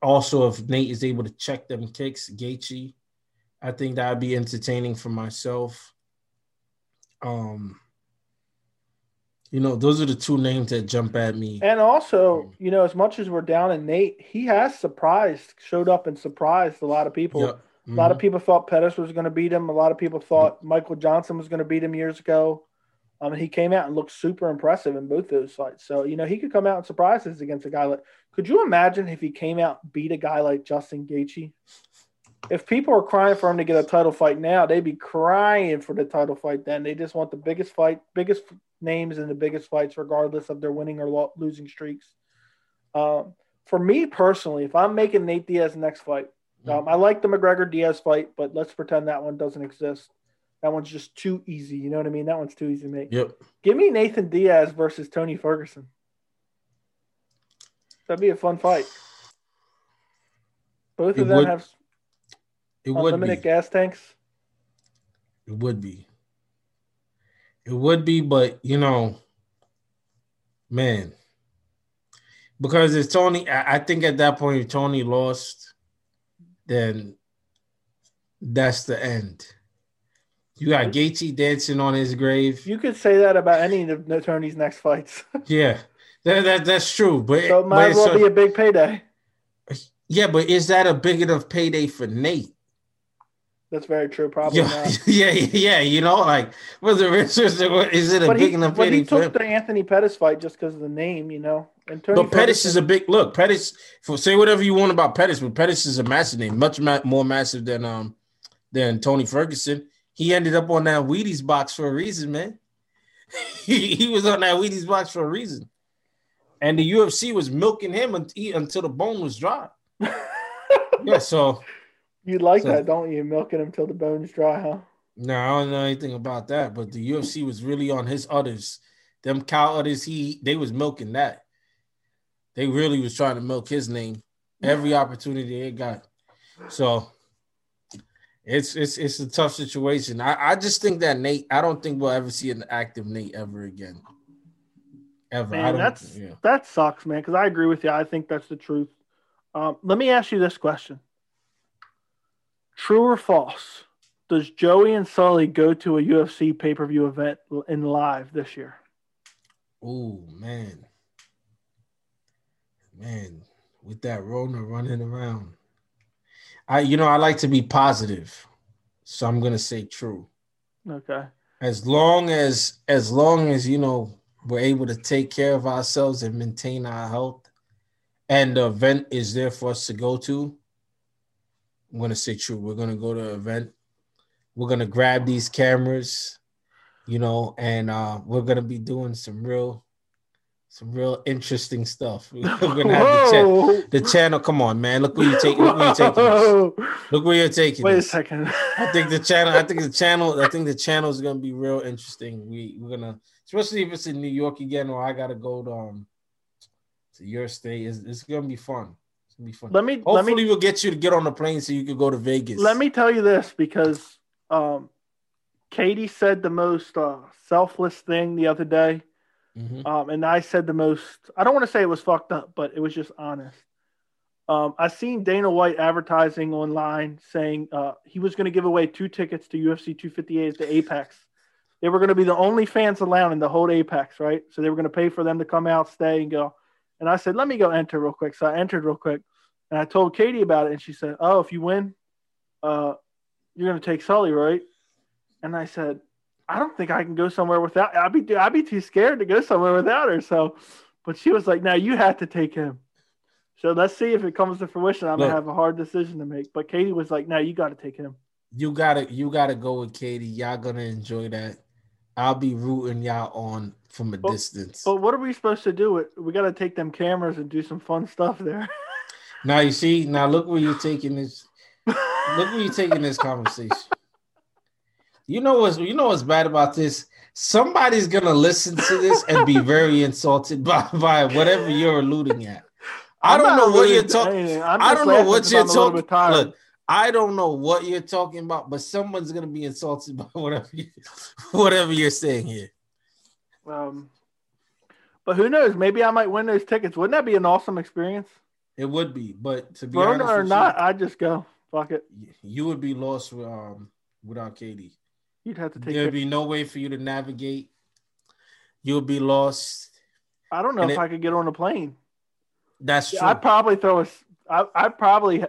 Also, if Nate is able to check them kicks, Gaethje, I think that would be entertaining for myself. Um, you know, those are the two names that jump at me. And also, you know, as much as we're down in Nate, he has surprised, showed up and surprised a lot of people. Yep. Mm-hmm. A lot of people thought Pettis was going to beat him. A lot of people thought mm-hmm. Michael Johnson was going to beat him years ago. Um, he came out and looked super impressive in both those fights. So, you know, he could come out and surprise us against a guy like – could you imagine if he came out and beat a guy like Justin Gaethje? If people are crying for him to get a title fight now, they'd be crying for the title fight then. They just want the biggest fight, biggest names in the biggest fights regardless of their winning or lo- losing streaks. Um, for me personally, if I'm making Nate Diaz next fight, um, I like the McGregor-Diaz fight, but let's pretend that one doesn't exist. That one's just too easy. You know what I mean? That one's too easy to make. Yep. Give me Nathan Diaz versus Tony Ferguson. That'd be a fun fight. Both it of them would, have it unlimited would gas tanks. It would be. It would be, but, you know, man. Because if Tony, I think at that point, if Tony lost, then that's the end. You got Gaethje dancing on his grave. You could say that about any of the Tony's next fights. Yeah, that, that that's true. But so it might but well so, be a big payday. Yeah, but is that a big enough payday for Nate? That's very true. Probably yeah, not. Yeah, yeah. You know, like was it is it a but big he, enough payday? But he took for him? The Anthony Pettis fight just because of the name, you know. And Tony but Pettis is a big look. Pettis, for, say whatever you want about Pettis, but Pettis is a massive name, much ma- more massive than um than Tony Ferguson. He ended up on that Wheaties box for a reason, man. he, he was on that Wheaties box for a reason. And the U F C was milking him until the bone was dry. yeah, so. You like so, that, don't you? Milking him until the bone's dry, huh? No, nah, I don't know anything about that. But the U F C was really on his udders. Them cow udders, he, they was milking that. They really was trying to milk his name. Every opportunity they got. So. It's it's it's a tough situation. I, I just think that Nate, I don't think we'll ever see an active Nate ever again. Ever. Man, I don't, that's, yeah. That sucks, man, because I agree with you. I think that's the truth. Um, let me ask you this question. True or false, does Joey and Sully go to a U F C pay-per-view event in live this year? Oh, man. Man, with that Rona running around. I, you know, I like to be positive, so I'm gonna say true. Okay. As long as, as long as you know, we're able to take care of ourselves and maintain our health, and the event is there for us to go to, I'm gonna say true. We're gonna go to an event. We're gonna grab these cameras, you know, and uh, we're gonna be doing some real. Some real interesting stuff. We're gonna have the, cha- the channel. Come on, man! Look where you take. Look where you taking this. Look where you're taking. Wait this. a second. I think the channel. I think the channel. I think the channel is gonna be real interesting. We we're gonna, especially if it's in New York again, or I gotta go to um to your state. It's, it's gonna be fun. It's gonna be fun. Let me. Hopefully, let me, we'll get you to get on the plane so you can go to Vegas. Let me tell you this, because um, Katie said the most uh, selfless thing the other day. Mm-hmm. Um, and I said the most, I don't want to say it was fucked up, but it was just honest. Um, I seen Dana White advertising online saying uh, he was going to give away two tickets to U F C two fifty-eight at the Apex. They were going to be the only fans allowed in the whole Apex, right? So they were going to pay for them to come out, stay, and go. And I said, let me go enter real quick. So I entered real quick, and I told Katie about it, and she said, oh, if you win, uh, you're going to take Sully, right? And I said, I don't think I can go somewhere without. I'd be I'd be too scared to go somewhere without her. So, but she was like, "No, you have to take him." So let's see if it comes to fruition. I'm Look, gonna have a hard decision to make. But Katie was like, "No, you got to take him." You gotta you gotta go with Katie. Y'all gonna enjoy that. I'll be rooting y'all on from a but, distance. But what are we supposed to do? We gotta take them cameras and do some fun stuff there. Now you see. Now look where you're taking this. Look where you're taking this conversation. You know what's you know what's bad about this? Somebody's gonna listen to this and be very insulted by, by whatever you're alluding at. I don't know what you're talking. I don't know what you're talking. Look, I don't know what you're talking about, but someone's gonna be insulted by whatever you, whatever you're saying here. Um, but who knows? Maybe I might win those tickets. Wouldn't that be an awesome experience? It would be, but to be honest, or not, I just go fuck it. You would be lost um, without Katie. You'd have to take. There'd be no way for you to navigate. You'll be lost. I don't know and if it, I could get on a plane. That's true. I'd probably throw a. I I'd probably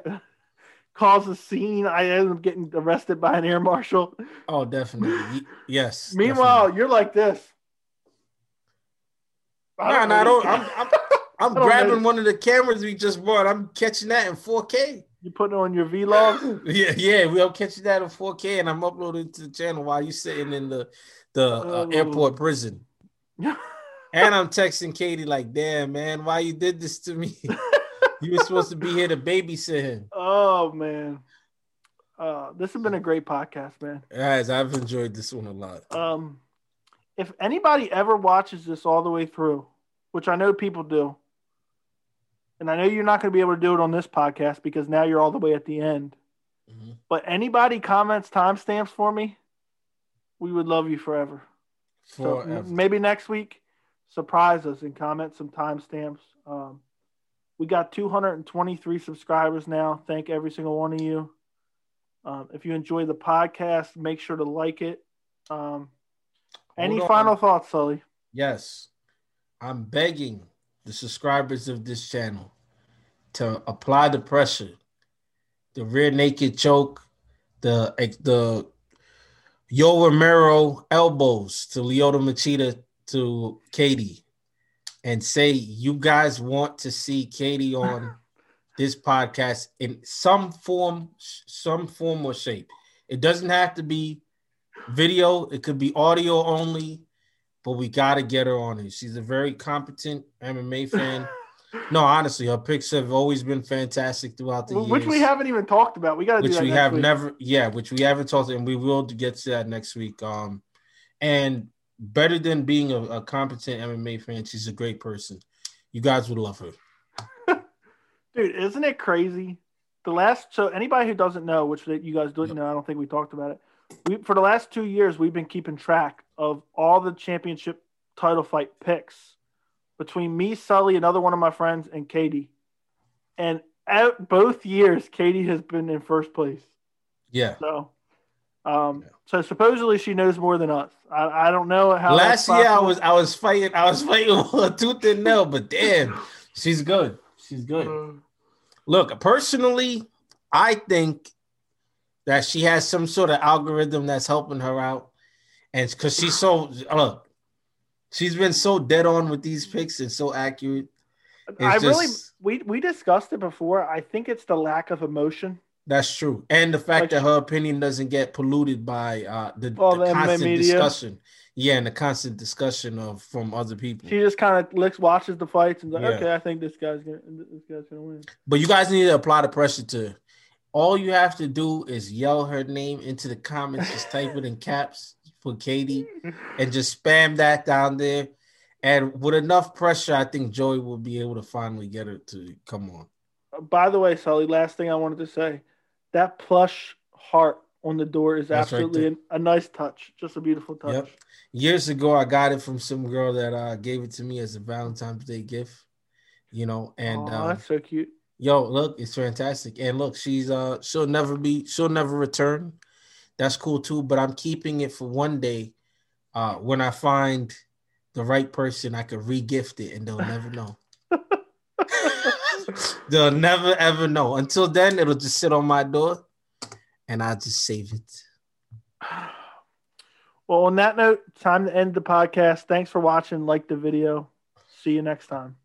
cause a scene. I end up getting arrested by an air marshal. Oh, definitely. Yes. Meanwhile, definitely. You're like this. I don't nah, know. Nah, I don't, I'm I'm, I'm grabbing know. one of the cameras we just bought. I'm catching that in four K. You putting on your vlog? Yeah, yeah, we'll catch that in four K, and I'm uploading to the channel while you're sitting in the the uh, oh. airport prison. And I'm texting Katie like, "Damn, man, why you did this to me? You were supposed to be here to babysit him." Oh man, uh, this has been a great podcast, man. Guys, I've enjoyed this one a lot. Um, if anybody ever watches this all the way through, which I know people do. And I know you're not going to be able to do it on this podcast because now you're all the way at the end. Mm-hmm. But anybody comments timestamps for me, we would love you forever. forever. So n- maybe next week, surprise us and comment some timestamps. Um, we got two hundred twenty-three subscribers now. Thank every single one of you. Um, if you enjoy the podcast, make sure to like it. Um, any on. final thoughts, Sully? Yes. I'm begging the subscribers of this channel to apply the pressure, the rear naked choke, the the Yo Romero elbows to Lyoto Machida to Katie, and say you guys want to see Katie on this podcast in some form, some form or shape. It doesn't have to be video. It could be audio only. But we got to get her on it. She's a very competent M M A fan. No, honestly, her picks have always been fantastic throughout the years. Which we haven't even talked about. We got to do that next week. Which we have never, yeah, which we haven't talked about, and we will get to that next week. Um, and better than being a, a competent M M A fan, she's a great person. You guys would love her. Dude, isn't it crazy? The last, so anybody who doesn't know, which you guys don't know, I don't think we talked about it. We, for the last two years, we've been keeping track of all the championship title fight picks between me, Sully, another one of my friends, and Katie. And at both years, Katie has been in first place. Yeah. So, um, yeah. so supposedly she knows more than us. I, I don't know how. Last year I was I was fighting I was fighting with a tooth and nail, but damn, she's good. She's good. Um, Look, personally, I think that she has some sort of algorithm that's helping her out. And because she's so, look, she's been so dead on with these picks and so accurate. It's I just, really, we, we discussed it before. I think it's the lack of emotion. That's true. And the fact like, that her opinion doesn't get polluted by uh, the, the constant media. discussion. Yeah, and the constant discussion of from other people. She just kind of watches the fights and like, yeah. okay, I think this guy's gonna this guy's gonna win. But you guys need to apply the pressure to her. All you have to do is yell her name into the comments. Just type it in caps for Katie and just spam that down there. And with enough pressure, I think Joey will be able to finally get her to come on. By the way, Sully, last thing I wanted to say, that plush heart on the door is That's absolutely right a nice touch. Just a beautiful touch. Yep. Years ago, I got it from some girl that uh, gave it to me as a Valentine's Day gift. You know, and oh, um, that's so cute. Yo, look, it's fantastic. And look, she's uh, she'll never be, she'll never return. That's cool too. But I'm keeping it for one day uh, when I find the right person. I could re-gift it, and they'll never know. They'll never ever know. Until then, it'll just sit on my door, and I'll just save it. Well, on that note, time to end the podcast. Thanks for watching. Like the video. See you next time.